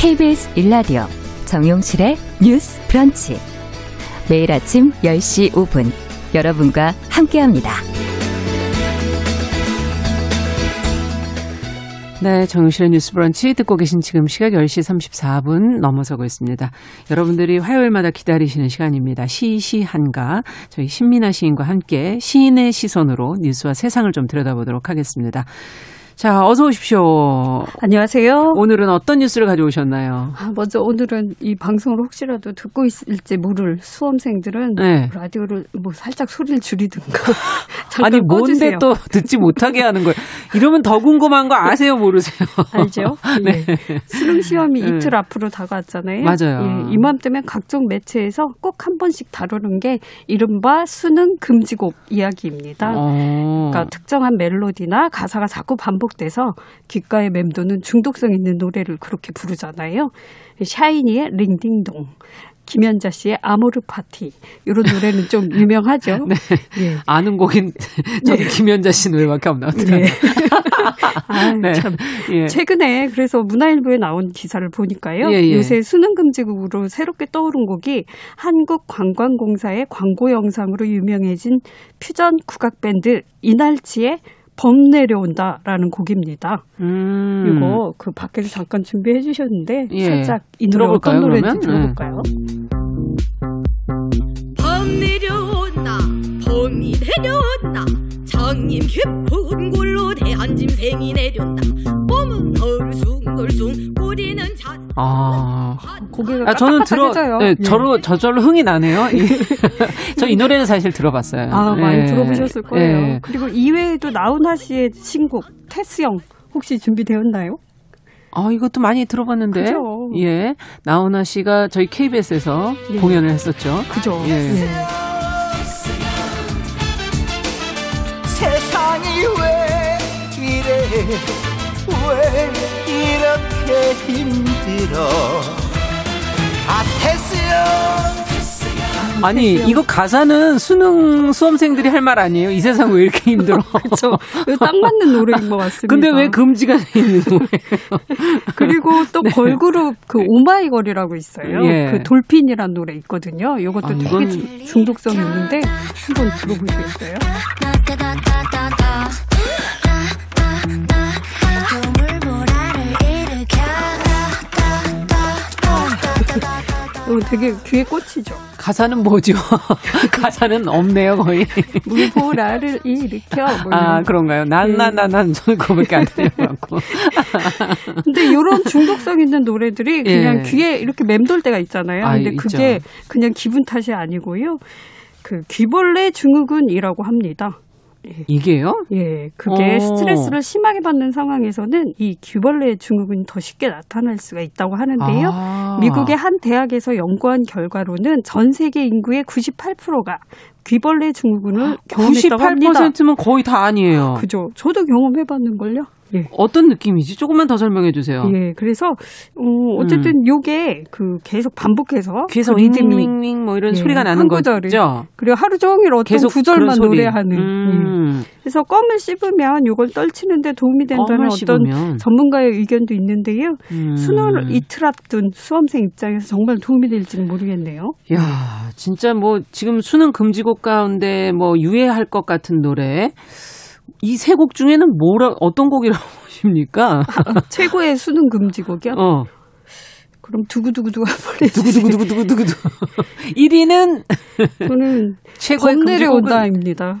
KBS 1라디오 정용실의 뉴스 브런치 매일 아침 10시 5분 여러분과 함께합니다. 네, 정용실의 뉴스 브런치 듣고 계신 지금 시각 10시 34분 넘어서고 있습니다. 여러분들이 화요일마다 기다리시는 시간입니다. 시시한가 저희 신민아 시인과 함께 시인의 시선으로 뉴스와 세상을 좀 들여다보도록 하겠습니다. 자, 어서 오십시오. 안녕하세요. 오늘은 어떤 뉴스를 가져오셨나요? 먼저 오늘은 이 방송을 혹시라도 듣고 있을지 모를 수험생들은 네. 라디오를 뭐 살짝 소리를 줄이든가. 아니 꺼주세요. 뭔데 또 듣지 못하게 하는 거예요. 이러면 더 궁금한 거 아세요 모르세요? 알죠. 네. 예. 수능 시험이 이틀 앞으로 다가왔잖아요. 맞아요. 예. 이맘때면 각종 매체에서 꼭 한 번씩 다루는 게 이른바 수능 금지곡 이야기입니다. 그러니까 특정한 멜로디나 가사가 자꾸 반복돼서 귓가에 맴도는 중독성 있는 노래를 그렇게 부르잖아요. 샤이니의 링딩동, 김연자 씨의 아모르 파티, 이런 노래는 좀 유명하죠. 네. 예. 아는 곡인 저도 네. 김연자 씨 노래밖에 안 나왔더라고요. 네. 아, 네. 참. 예. 최근에 그래서 문화일보에 나온 기사를 보니까요. 예예. 요새 수능금지곡으로 새롭게 떠오른 곡이 한국관광공사의 광고 영상으로 유명해진 퓨전 국악밴드 이날치의 범 내려온다라는 곡입니다. 이거 그 밖에서 잠깐 준비해 주셨는데 예. 살짝 이 노래 어떤 노래인지 들어볼까요? 범 내려온다, 범이 내려온다, 장님 깊은 골로 대한 짐승이 내려온다. 범은 얼숭얼숭, 꼬리는 잣. 아, 고개가 까딱까딱해져요. 네, 예. 저절로 흥이 나네요. 저 이 노래는 사실 들어봤어요. 아, 많이 예. 들어보셨을 거예요. 예. 그리고 이외에도 나훈아 씨의 신곡 태수형 혹시 준비되었나요? 아, 이것도 많이 들어봤는데. 그죠. 예, 나훈아 씨가 저희 KBS에서 예. 공연을 했었죠. 그죠. 예. 예. 세상이 왜 이래? 왜 이렇게 힘들어? 아테스요. 아니 이거 가사는 수능 수험생들이 할 말 아니에요? 이 세상 왜 이렇게 힘들어? 그렇죠. 딱 맞는 노래인 것 같습니다. 근데 왜 금지가 돼 있는 거예요? 그리고 또 네. 걸그룹 그 오마이걸이라고 있어요. 예. 그 돌핀이라는 노래 있거든요. 이것도 아, 되게 이건... 중독성 있는데 한번 들어보시겠어요? 되게 귀에 꽂히죠. 가사는 뭐죠? 가사는 없네요 거의. 물보라를 일으켜. 아 그런가요? 난 저는 그거밖에 안 들려갖고. 근데 이런 중독성 있는 노래들이 그냥 예. 귀에 이렇게 맴돌 때가 있잖아요. 근데 아, 그게 있죠. 그냥 기분 탓이 아니고요. 그 귀벌레 증후군이라고 합니다. 예. 이게요? 예, 그게 스트레스를 심하게 받는 상황에서는 이 귀벌레 증후군이 더 쉽게 나타날 수가 있다고 하는데요. 아. 미국의 한 대학에서 연구한 결과로는 전 세계 인구의 98%가 귀벌레 증후군을 경험했다고 합니다. 98%면 거의 다 아니에요. 그죠. 저도 경험해봤는걸요. 예. 어떤 느낌이지? 조금만 더 설명해 주세요. 예, 그래서 어쨌든 요게 그 계속 반복해서 계속 윙윙윙 뭐 이런 예, 소리가 나는 거죠. 그리고 하루 종일 어떤 계속 구절만 노래하는. 예. 그래서 껌을 씹으면 요걸 떨치는데 도움이 된다는 어떤 씹으면. 전문가의 의견도 있는데요. 수능을 이틀 앞둔 수험생 입장에서 정말 도움이 될지는 모르겠네요. 야, 진짜 뭐 지금 수능 금지곡 가운데 뭐 유해할 것 같은 노래. 이 세 곡 중에는 어떤 곡이라고 보십니까? 아, 최고의 수능 금지곡이요? 그럼 두구두구두구 한번 해주세요. 두구두구두구두구두구. 1위는 저는 최고의 범 내려온다입니다.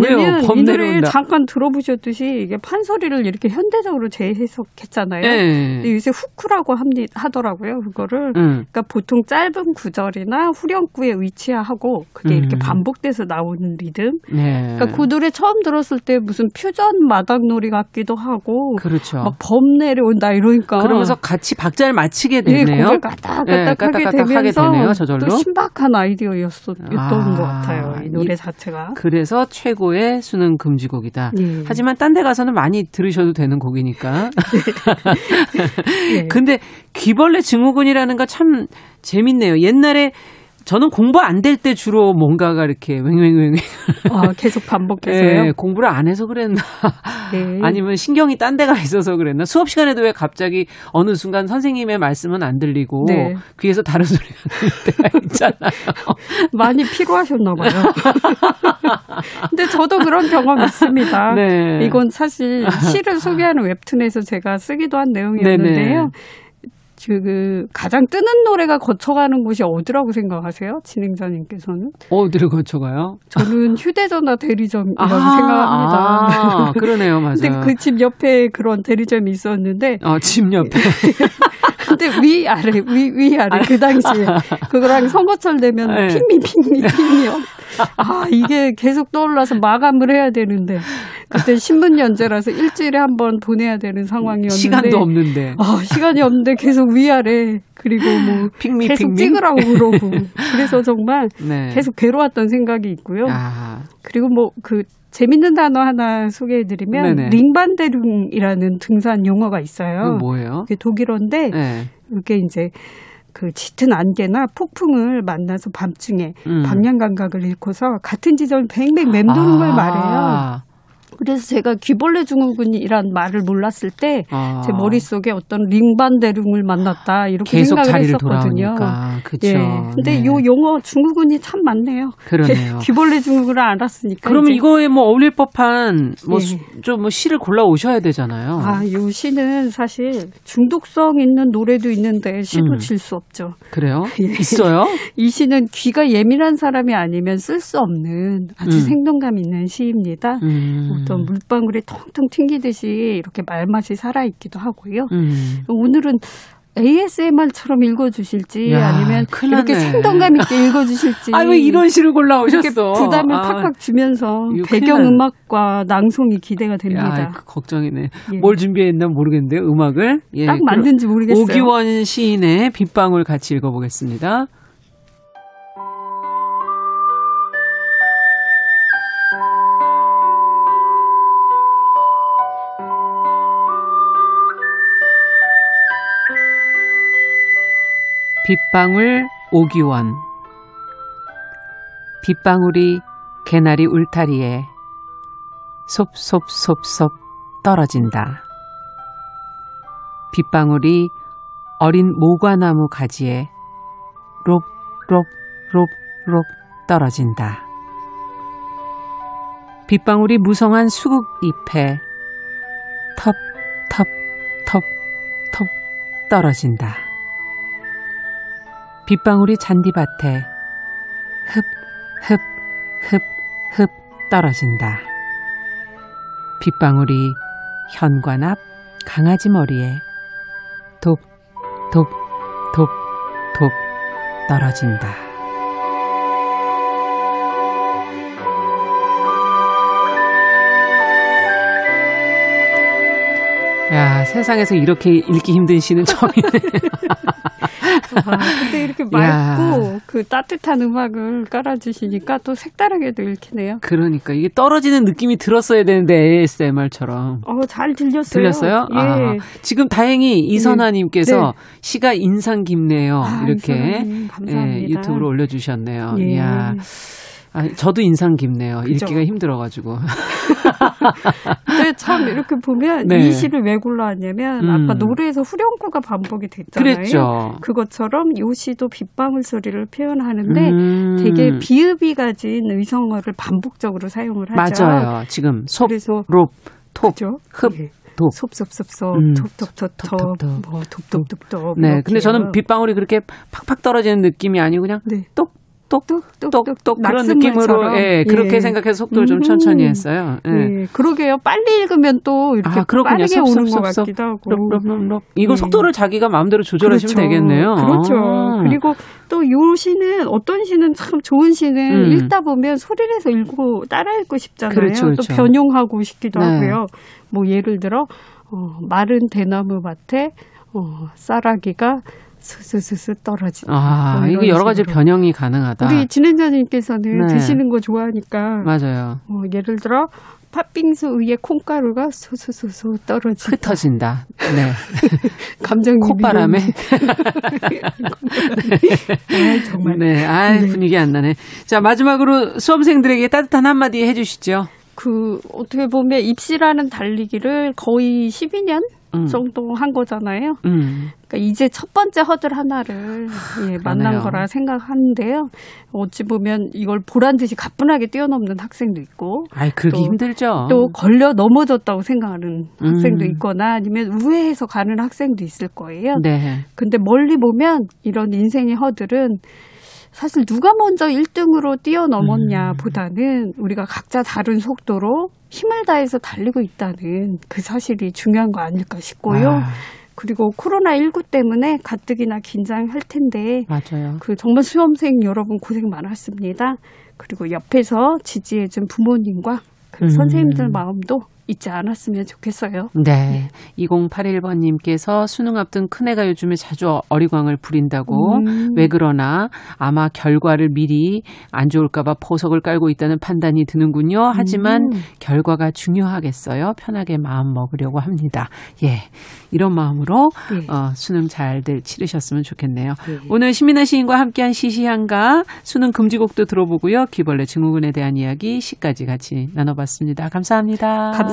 왜냐면 이 노래를 잠깐 들어보셨듯이 이게 판소리를 이렇게 현대적으로 재해석했잖아요. 네. 근데 요새 후크라고 하더라고요. 그거를 그러니까 보통 짧은 구절이나 후렴구에 위치하고 그게 이렇게 반복돼서 나오는 리듬. 네. 그러니까 그 노래 처음 들었을 때 무슨 퓨전 마당놀이 같기도 하고. 그렇죠. 막 범 내려온다 이러니까. 그러면서 같이 박자를 맞추게 되는. 네, 고개를 까딱까딱하게 되면서 되네요, 저절로. 또 신박한 아이디어였던 것 같아요, 이 노래 자체가. 그래서 최고의 수능 금지곡이다. 예. 하지만 딴 데 가서는 많이 들으셔도 되는 곡이니까. 예. 근데 귀벌레 증후군이라는 거 참 재밌네요. 옛날에 저는 공부 안 될 때 주로 뭔가가 이렇게 웽웽웽 계속 반복해서요? 네, 공부를 안 해서 그랬나 네. 아니면 신경이 딴 데가 있어서 그랬나. 수업 시간에도 왜 갑자기 어느 순간 선생님의 말씀은 안 들리고 네. 귀에서 다른 소리가 들릴 때가 있잖아요. 많이 피로하셨나 봐요. 근데 저도 그런 경험 있습니다. 네. 이건 사실 시를 소개하는 웹툰에서 제가 쓰기도 한 내용이었는데요. 네네. 그 가장 뜨는 노래가 거쳐가는 곳이 어디라고 생각하세요? 진행자님께서는? 어디를 거쳐가요? 저는 휴대전화 대리점이라고 생각합니다. 아, 그러네요. 맞아요. 근데 그 집 옆에 그런 대리점이 있었는데. 아, 집 옆에. 근데 위아래, 위아래 그 당시에. 그거랑 선거철 되면 네. 핑미요. 아, 이게 계속 떠올라서 마감을 해야 되는데. 그때 신문 연재라서 일주일에 한 번 보내야 되는 상황이었는데 시간도 없는데 시간이 없는데 계속 위아래 그리고 뭐 계속 찍으라고 그러고 그래서 정말 네. 계속 괴로웠던 생각이 있고요. 아. 그리고 뭐 그 재밌는 단어 하나 소개해드리면 네네. 링반데룽이라는 등산 용어가 있어요. 뭐예요? 그게 독일어인데 네. 이게 이제 그 짙은 안개나 폭풍을 만나서 밤중에 방향 감각을 잃고서 같은 지점을 뱅뱅 맴도는 걸 말해요. 그래서 제가 귀벌레 증후군이란 말을 몰랐을 때 제 머릿속에 어떤 링반데룽을 만났다 이렇게 계속 생각을 했었거든요. 그렇죠. 예. 근데 이 용어 증후군이 참 많네요. 그러네요. 귀벌레 증후군을 알았으니까. 그러면 이거에 뭐 어울릴 법한 뭐 좀 뭐 시를 골라 오셔야 되잖아요. 아, 이 시는 사실 중독성 있는 노래도 있는데 시도 질 수 없죠. 그래요? 예. 있어요? 이 시는 귀가 예민한 사람이 아니면 쓸 수 없는 아주 생동감 있는 시입니다. 어떤 물방울이 통통 튕기듯이 이렇게 말맛이 살아있기도 하고요. 오늘은 ASMR처럼 읽어주실지 야, 아니면 이렇게 생동감 있게 읽어주실지. 아, 왜 이런 시를 골라오셨어. 부담을 팍팍 주면서 배경음악과 낭송이 기대가 됩니다. 야, 걱정이네. 예. 뭘 준비했나 모르겠는데 음악을. 예, 딱 맞는지 모르겠어요. 오규원 시인의 빗방울 같이 읽어보겠습니다. 빗방울 오규원. 빗방울이 개나리 울타리에 솝솝솝솝 떨어진다. 빗방울이 어린 모과나무 가지에 롭롭롭롭 떨어진다. 빗방울이 무성한 수국잎에 텁텁텁텁 떨어진다. 빗방울이 잔디밭에 흡 떨어진다. 빗방울이 현관 앞 강아지 머리에 톱 떨어진다. 야, 세상에서 이렇게 읽기 힘든 시는 처음이네요. 와, 근데 이렇게 맑고 그 따뜻한 음악을 깔아주시니까 또 색다르게도 읽히네요. 그러니까 이게 떨어지는 느낌이 들었어야 되는데 ASMR처럼. 잘 들렸어요. 들렸어요? 예. 아, 지금 다행히 이선아님께서 네. 시가 인상 깊네요. 아, 이렇게 예, 유튜브로 올려주셨네요. 예. 이야. 아, 저도 인상 깊네요. 그쵸? 읽기가 힘들어가지고. 근데 참 이렇게 보면 네. 이 시를 왜 골라왔냐면 아까 노래에서 후렴구가 반복이 됐잖아요. 그랬죠. 그것처럼 이 시도 빗방울 소리를 표현하는데 되게 비읍이 가진 의성어를 반복적으로 사용을 하죠. 맞아요. 지금 솝, 롭, 톱, 흡. 예. 톱톱톱톱. 네, 근데 저는 빗방울이 그렇게 팍팍 떨어지는 느낌이 아니고 그냥 똑. 똑똑똑똑 그런 느낌으로 예, 그렇게 생각해서 속도를 좀 천천히 했어요. 예. 예, 그러게요. 빨리 읽으면 또 이렇게 빠르게 오는 것 같기도 하고. 이거 속도를 자기가 마음대로 조절하시면 되겠네요. 그렇죠. 그리고 또 요 시는 어떤 시는 참 좋은 시는 읽다 보면 소리를 해서 읽고 따라 읽고 싶잖아요. 그렇죠. 또 변용하고 싶기도 하고요. 뭐 예를 들어 마른 대나무 밭에 쌀아기가 스스스스 떨어진다. 아, 이게 여러 가지 변형이 가능하다. 우리 진행자님께서는 드시는 거 좋아하니까. 맞아요. 예를 들어 팥빙수 위에 콩가루가 소소소소 떨어진다. 흩어진다. 네. 감정이 콧바람에. 아, 정말. 네. 아, 분위기 안 나네. 자, 마지막으로 수험생들에게 따뜻한 한마디 해주시죠. 그 어떻게 보면 입시라는 달리기를 거의 12년 정도 한 거잖아요. 그러니까 이제 첫 번째 허들 하나를 만난 거라 생각하는데요. 어찌 보면 이걸 보란 듯이 가뿐하게 뛰어넘는 학생도 있고, 그러기 힘들죠. 또 걸려 넘어졌다고 생각하는 학생도 있거나 아니면 우회해서 가는 학생도 있을 거예요. 네. 근데 멀리 보면 이런 인생의 허들은 사실 누가 먼저 1등으로 뛰어넘었냐 보다는 우리가 각자 다른 속도로 힘을 다해서 달리고 있다는 그 사실이 중요한 거 아닐까 싶고요. 그리고 코로나19 때문에 가뜩이나 긴장할 텐데 맞아요. 그 정말 수험생 여러분 고생 많았습니다. 그리고 옆에서 지지해준 부모님과 그 선생님들 마음도 잊지 않았으면 좋겠어요. 네. 2081번님께서 수능 앞둔 큰애가 요즘에 자주 어리광을 부린다고 왜 그러나 아마 결과를 미리 안 좋을까 봐 보석을 깔고 있다는 판단이 드는군요. 하지만 결과가 중요하겠어요. 편하게 마음 먹으려고 합니다. 예, 이런 마음으로 수능 잘들 치르셨으면 좋겠네요. 예. 오늘 신민아 시인과 함께한 시시한가 수능 금지곡도 들어보고요. 귀벌레 증후군에 대한 이야기 시까지 같이 나눠봤습니다. 감사합니다. 감사합니다.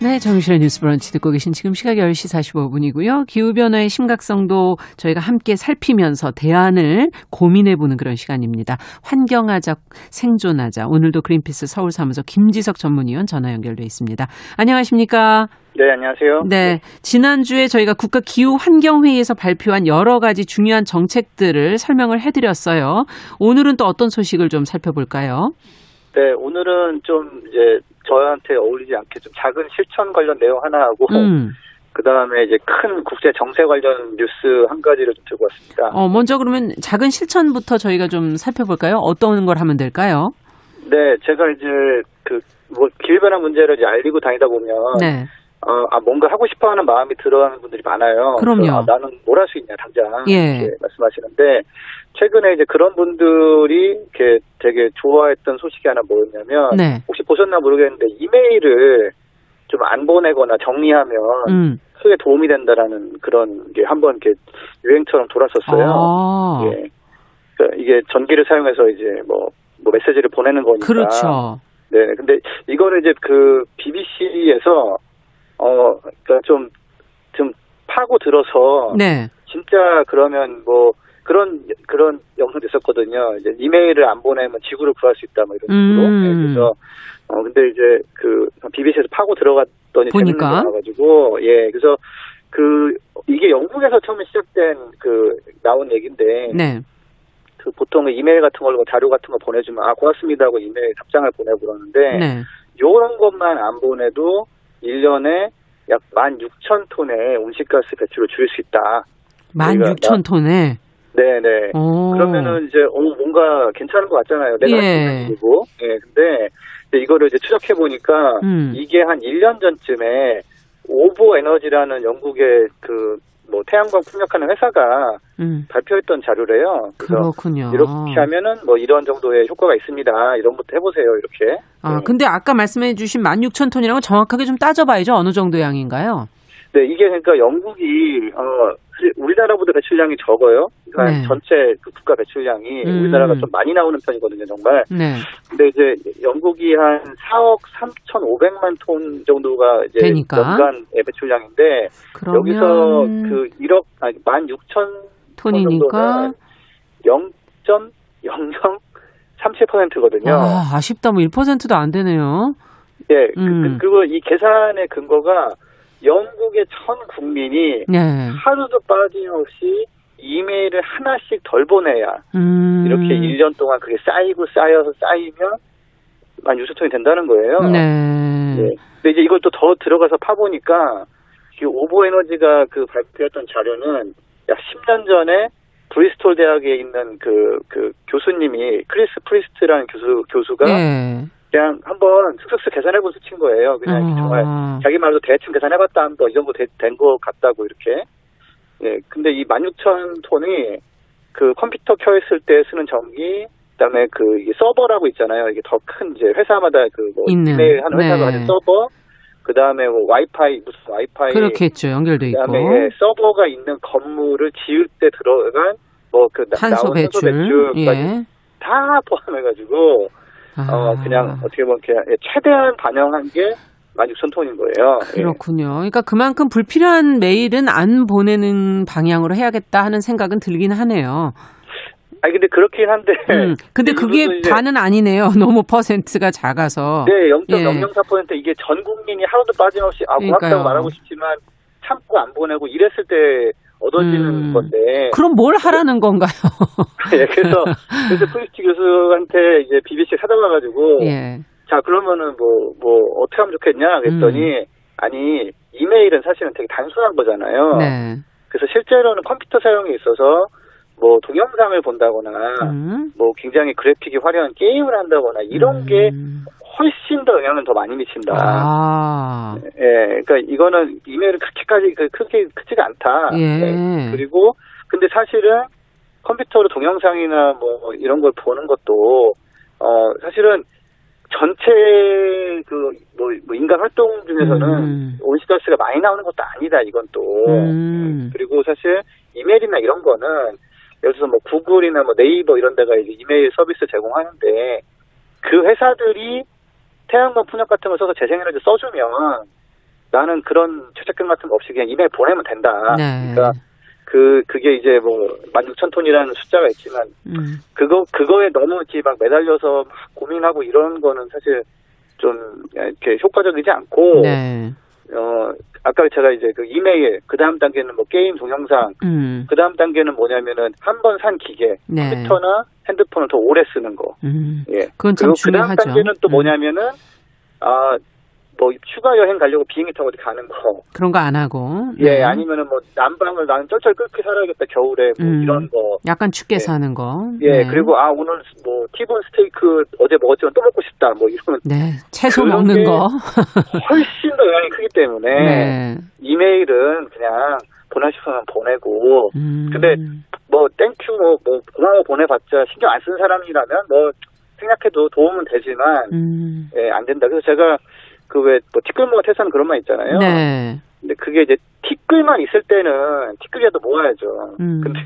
네, 정유실의 뉴스 브런치 듣고 계신 지금 시각 10시 45분이고요. 기후변화의 심각성도 저희가 함께 살피면서 대안을 고민해보는 그런 시간입니다. 환경하자, 생존하자. 오늘도 그린피스 서울사무소 김지석 전문위원 전화 연결돼 있습니다. 안녕하십니까? 네, 안녕하세요. 네, 지난주에 저희가 국가기후환경회의에서 발표한 여러 가지 중요한 정책들을 설명을 해드렸어요. 오늘은 또 어떤 소식을 좀 살펴볼까요? 네, 오늘은 좀 이제 저한테 어울리지 않게 좀 작은 실천 관련 내용 하나 하고 그 다음에 이제 큰 국제 정세 관련 뉴스 한 가지를 좀 들고 왔습니다. 먼저 그러면 작은 실천부터 저희가 좀 살펴볼까요? 어떤 걸 하면 될까요? 네, 제가 이제 기후변화 문제를 이제 알리고 다니다 보면 네. 뭔가 하고 싶어하는 마음이 들어가는 분들이 많아요. 그럼요. 나는 뭘 할 수 있냐 당장 이렇게 말씀하시는데 최근에 이제 그런 분들이 이렇게 되게 좋아했던 소식이 하나 뭐였냐면 네. 혹시 보셨나 모르겠는데 이메일을 좀 안 보내거나 정리하면 크게 도움이 된다라는 그런 게 한번 이렇게 유행처럼 돌았었어요. 아. 예. 그러니까 이게 전기를 사용해서 이제 뭐 메시지를 보내는 거니까. 그렇죠. 네, 근데 이거를 이제 그 BBC에서 그러니까 좀 파고 들어서 네. 진짜 그러면 그런 영상도 있었거든요. 이제 이메일을 안 보내면 지구를 구할 수 있다, 이런 식으로. 네, 그래서 근데 이제 BBC에서 파고 들어갔더니 재밌는 게 나와가지고 그래서 이게 영국에서 처음에 시작된 나온 얘기인데 네. 보통 이메일 같은 걸로 자료 같은 거 보내주면 고맙습니다 하고 이메일 답장을 보내고 그러는데 네. 이런 것만 안 보내도 1년에 약 16,000톤의 온실가스 배출을 줄일 수 있다. 16,000톤에? 네네. 그러면은 이제 뭔가 괜찮은 것 같잖아요. 내가 생각해보고. 예, 근데 이거를 이제 추적해보니까 이게 한 1년 전쯤에 오보 에너지라는 영국의 태양광 풍력하는 회사가 발표했던 자료래요. 그렇군요. 이렇게 하면은 이런 정도의 효과가 있습니다. 이런 것도 해보세요. 이렇게. 근데 아까 말씀해주신 16,000톤이라고 정확하게 좀 따져봐야죠. 어느 정도 양인가요? 네, 이게 그러니까 영국이 우리나라보다 배출량이 적어요. 그러니까 네. 전체 국가 배출량이 우리나라가 좀 많이 나오는 편이거든요, 정말. 네. 근데 이제 영국이 한 4억 3,500만 톤 정도가 이제 연간의 배출량인데 그러면... 여기서 1억 아니 16,000 톤이니까 0.0037%거든요. 아쉽다. 1%도 안 되네요. 예. 그리고 이 계산의 근거가 영국의 전 국민이 하루도 빠짐없이 이메일을 하나씩 덜 보내야 이렇게 1년 동안 그게 쌓이고 쌓여서 쌓이면 16,000톤이 된다는 거예요. 네. 네. 근데 이제 이걸 또 더 들어가서 파보니까 오보에너지가 발표했던 자료는 약 10년 전에 브리스톨 대학에 있는 교수님이 크리스 프리스트라는 교수가 그냥 한번 슥슥슥 계산해본 수치인 거예요. 그냥 이렇게 정말 자기 말로 대충 계산해봤다 하면 이 정도 된 것 같다고 이렇게. 예, 근데 이 16,000톤이 컴퓨터 켜있을 때 쓰는 전기, 그다음에 그 이게 서버라고 있잖아요. 이게 더 큰 이제 회사마다 그 뭐 이메일 하는 회사가 가진 서버. 그다음에 뭐 와이파이 무슨 와이파이 그렇겠죠. 연결돼 있고. 그다음에 예, 서버가 있는 건물을 지을 때 들어간 뭐 그 탄소 배출까지 예. 다 포함해가지고 그냥 어떻게 보면 그냥 최대한 반영한 게 16,000톤인 거예요. 그렇군요. 예. 그러니까 그만큼 불필요한 메일은 안 보내는 방향으로 해야겠다 하는 생각은 들긴 하네요. 아니 근데 그렇긴 한데. 근데 그게 반은 아니네요. 너무 퍼센트가 작아서. 네, 0.004% 이게 전 국민이 하루도 빠짐없이 고맙다고 말하고 싶지만 참고 안 보내고 이랬을 때 얻어지는 건데. 그럼 뭘 하라는 건가요? 네, 그래서 프리스티 교수한테 이제 BBC 찾아와가지고. 예. 자 그러면은 뭐 어떻게 하면 좋겠냐 그랬더니 아니 이메일은 사실은 되게 단순한 거잖아요. 네. 그래서 실제로는 컴퓨터 사용에 있어서 뭐 동영상을 본다거나 뭐 굉장히 그래픽이 화려한 게임을 한다거나 이런 게 훨씬 더 영향을 더 많이 미친다. 아. 예, 그러니까 이거는 이메일은 그렇게까지 크게 크지가 않다. 예. 예. 그리고 근데 사실은 컴퓨터로 동영상이나 뭐 이런 걸 보는 것도 사실은 전체 뭐 인간 활동 중에서는 온실가스가 많이 나오는 것도 아니다 이건 또 그리고 사실 이메일이나 이런 거는 예를 들어서 뭐 구글이나 뭐 네이버 이런 데가 이제 이메일 서비스 제공하는데 그 회사들이 태양광 풍력 같은 걸 써서 재생에너지 써주면 나는 그런 저작권 같은 거 없이 그냥 이메일 보내면 된다. 네. 그러니까 그게 이제 뭐 16,000톤이라는 숫자가 있지만 그거에 너무 이렇게 막 매달려서 막 고민하고 이런 거는 사실 좀 이렇게 효과적이지 않고 네. 아까 제가 이제 그 이메일 그 다음 단계는 뭐 게임 동영상 그 다음 단계는 뭐냐면은 한 번 산 기계 네. 컴퓨터나 핸드폰을 더 오래 쓰는 거 예 그건 참 중요하죠. 그 다음 단계는 또 뭐냐면은 뭐 휴가 여행 가려고 비행기 타고 어디 가는 거 그런 거 안 하고 예 아니면은 뭐 난방을 나는 쩔쩔 끓게 살아야겠다 겨울에 뭐 이런 거 약간 춥게 예. 사는 거 예 네. 그리고 오늘 뭐 티본 스테이크 어제 먹었지만 또 먹고 싶다 뭐 이런 네 채소 먹는 거 훨씬 더 영향이 크기 때문에 네. 이메일은 그냥 보내 싶으면 보내고 근데 뭐 땡큐 뭐 고마워 보내봤자 신경 안 쓰는 사람이라면 뭐 생략해도 도움은 되지만 예 안 된다 그래서 제가 그 왜 뭐 티끌모아 태산 그런 말 있잖아요. 네. 근데 그게 이제 티끌만 있을 때는 티끌이라도 모아야죠. 근데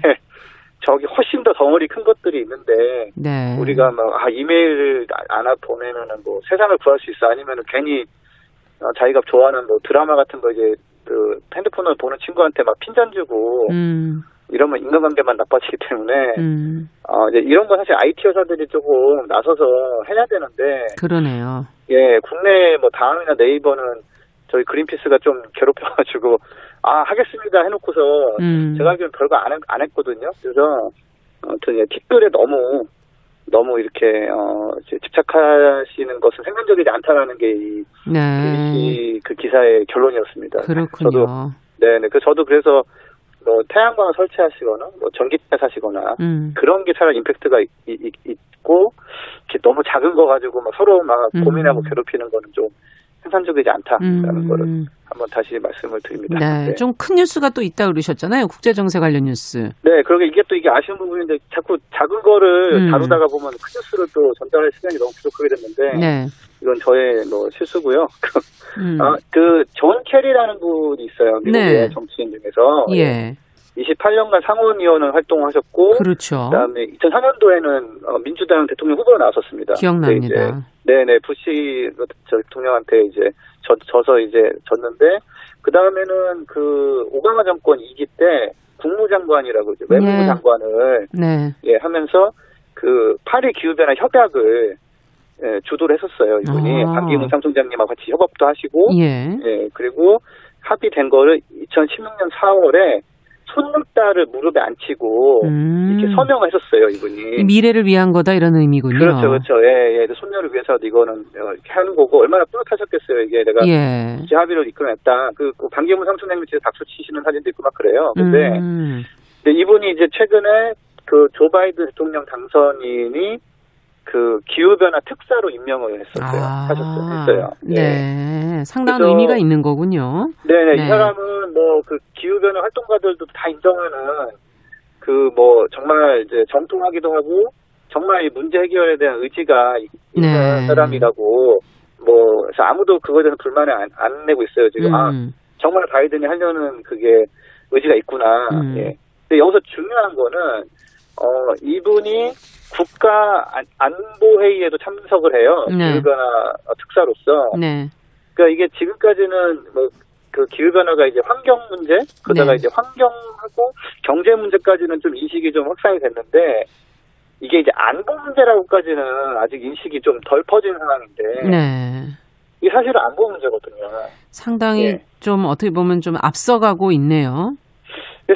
저기 훨씬 더 덩어리 큰 것들이 있는데 네. 우리가 막 이메일 안 보내면은 뭐 세상을 구할 수 있어 아니면은 괜히 자기가 좋아하는 뭐 드라마 같은 거 이제 그 핸드폰으로 보는 친구한테 막 핀잔 주고 이러면 인간관계만 나빠지기 때문에 이제 이런 건 사실 IT 회사들이 조금 나서서 해야 되는데 그러네요. 예, 국내 뭐 다음이나 네이버는 저희 그린피스가 좀 괴롭혀가지고 하겠습니다 해놓고서 제가 알기로는 별거 안 했거든요. 그래서 아무튼 예, 댓글에 너무 이렇게 집착하시는 것은 생산적이지 않다라는 게 그 기사의 결론이었습니다. 그렇군요. 저도 그래서 뭐 태양광을 설치하시거나 뭐 전기차 사시거나 그런 게 차라리 임팩트가 있고 이렇게 너무 작은 거 가지고 막 서로 막 고민하고 괴롭히는 거는 좀 생산적이지 않다라는 거를 한번 다시 말씀을 드립니다. 네, 네. 좀 큰 뉴스가 또 있다 그러셨잖아요. 국제 정세 관련 뉴스. 네, 그러게 이게 아쉬운 부분인데 자꾸 작은 거를 다루다가 보면 큰 뉴스를 또 전달할 시간이 너무 부족하게 됐는데 네. 이건 저의 뭐 실수고요. 그 존 캐리라는 분이 있어요. 미국의 네. 정치인 중에서. 예. 28년간 상원의원을 활동하셨고, 그렇죠. 그다음에 2004년도에는 민주당 대통령 후보로 나왔었습니다. 기억납니다. 네네 부시 대통령한테 이제 져서 이제 졌는데 그 다음에는 그 오바마 정권 2기 때 국무장관이라고 이제 외무부 네. 장관을 네. 예 하면서 그 파리 기후변화 협약을 예, 주도를 했었어요. 이분이 반기문 상통장님하고 같이 협업도 하시고, 예, 예 그리고 합의된 거를 2016년 4월에 손목다를 무릎에 앉히고 이렇게 서명을 했었어요 이분이. 미래를 위한 거다 이런 의미군요. 그렇죠, 그렇죠. 예, 예. 손녀를 위해서도 이거는 이렇게 하는 거고 얼마나 뿌듯하셨겠어요 이게 내가 예. 이제 합의를 이끌어냈다. 그 반기문 삼촌장님이 박수 치시는 사진도 있고 막 그래요. 근데 이분이 이제 최근에 그 조 바이든 대통령 당선인이 그 기후 변화 특사로 임명을 했었어요. 하셨어요. 네, 예. 상당한 그래서, 의미가 있는 거군요. 네네, 네, 이 사람은 뭐 그 기후 변화 활동가들도 다 인정하는 그 뭐 정말 이제 정통하기도 하고 정말 이 문제 해결에 대한 의지가 있는 네. 사람이라고 뭐 아무도 그거에 대해서 불만을 안 내고 있어요. 지금 아 정말 바이든이 하려는 그게 의지가 있구나. 예. 근데 여기서 중요한 거는 이분이 국가 안보회의에도 참석을 해요. 기후변화 특사로서. 네. 그러니까 이게 지금까지는 뭐 그 기후변화가 이제 환경 문제, 그러다가 네. 이제 환경하고 경제 문제까지는 좀 인식이 좀 확산이 됐는데 이게 이제 안보 문제라고까지는 아직 인식이 좀 덜 퍼진 상황인데 네. 이게 사실은 안보 문제거든요. 상당히 예. 좀 어떻게 보면 좀 앞서가고 있네요.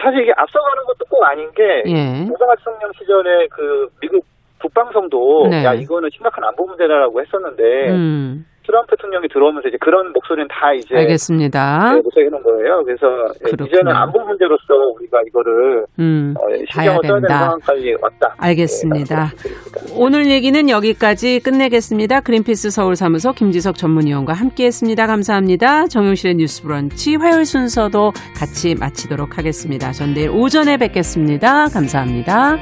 사실 이게 앞서가는 것도 꼭 아닌 게 오바마 예. 대통령 시절에 그 미국 국방성도 네. 야 이거는 심각한 안보 문제라고 했었는데 트럼프 대통령이 들어오면서 이제 그런 목소리는 다 이제 알겠습니다. 네, 목소리 해놓은 거예요. 그래서 그렇구나. 이제는 안보 문제로서 우리가 이거를 신경을 써야 되는 상황까지 왔다. 알겠습니다. 네, 오늘 얘기는 여기까지 끝내겠습니다. 그린피스 서울사무소 김지석 전문위원과 함께했습니다. 감사합니다. 정용실의 뉴스브런치 화요일 순서도 같이 마치도록 하겠습니다. 전 내일 오전에 뵙겠습니다. 감사합니다.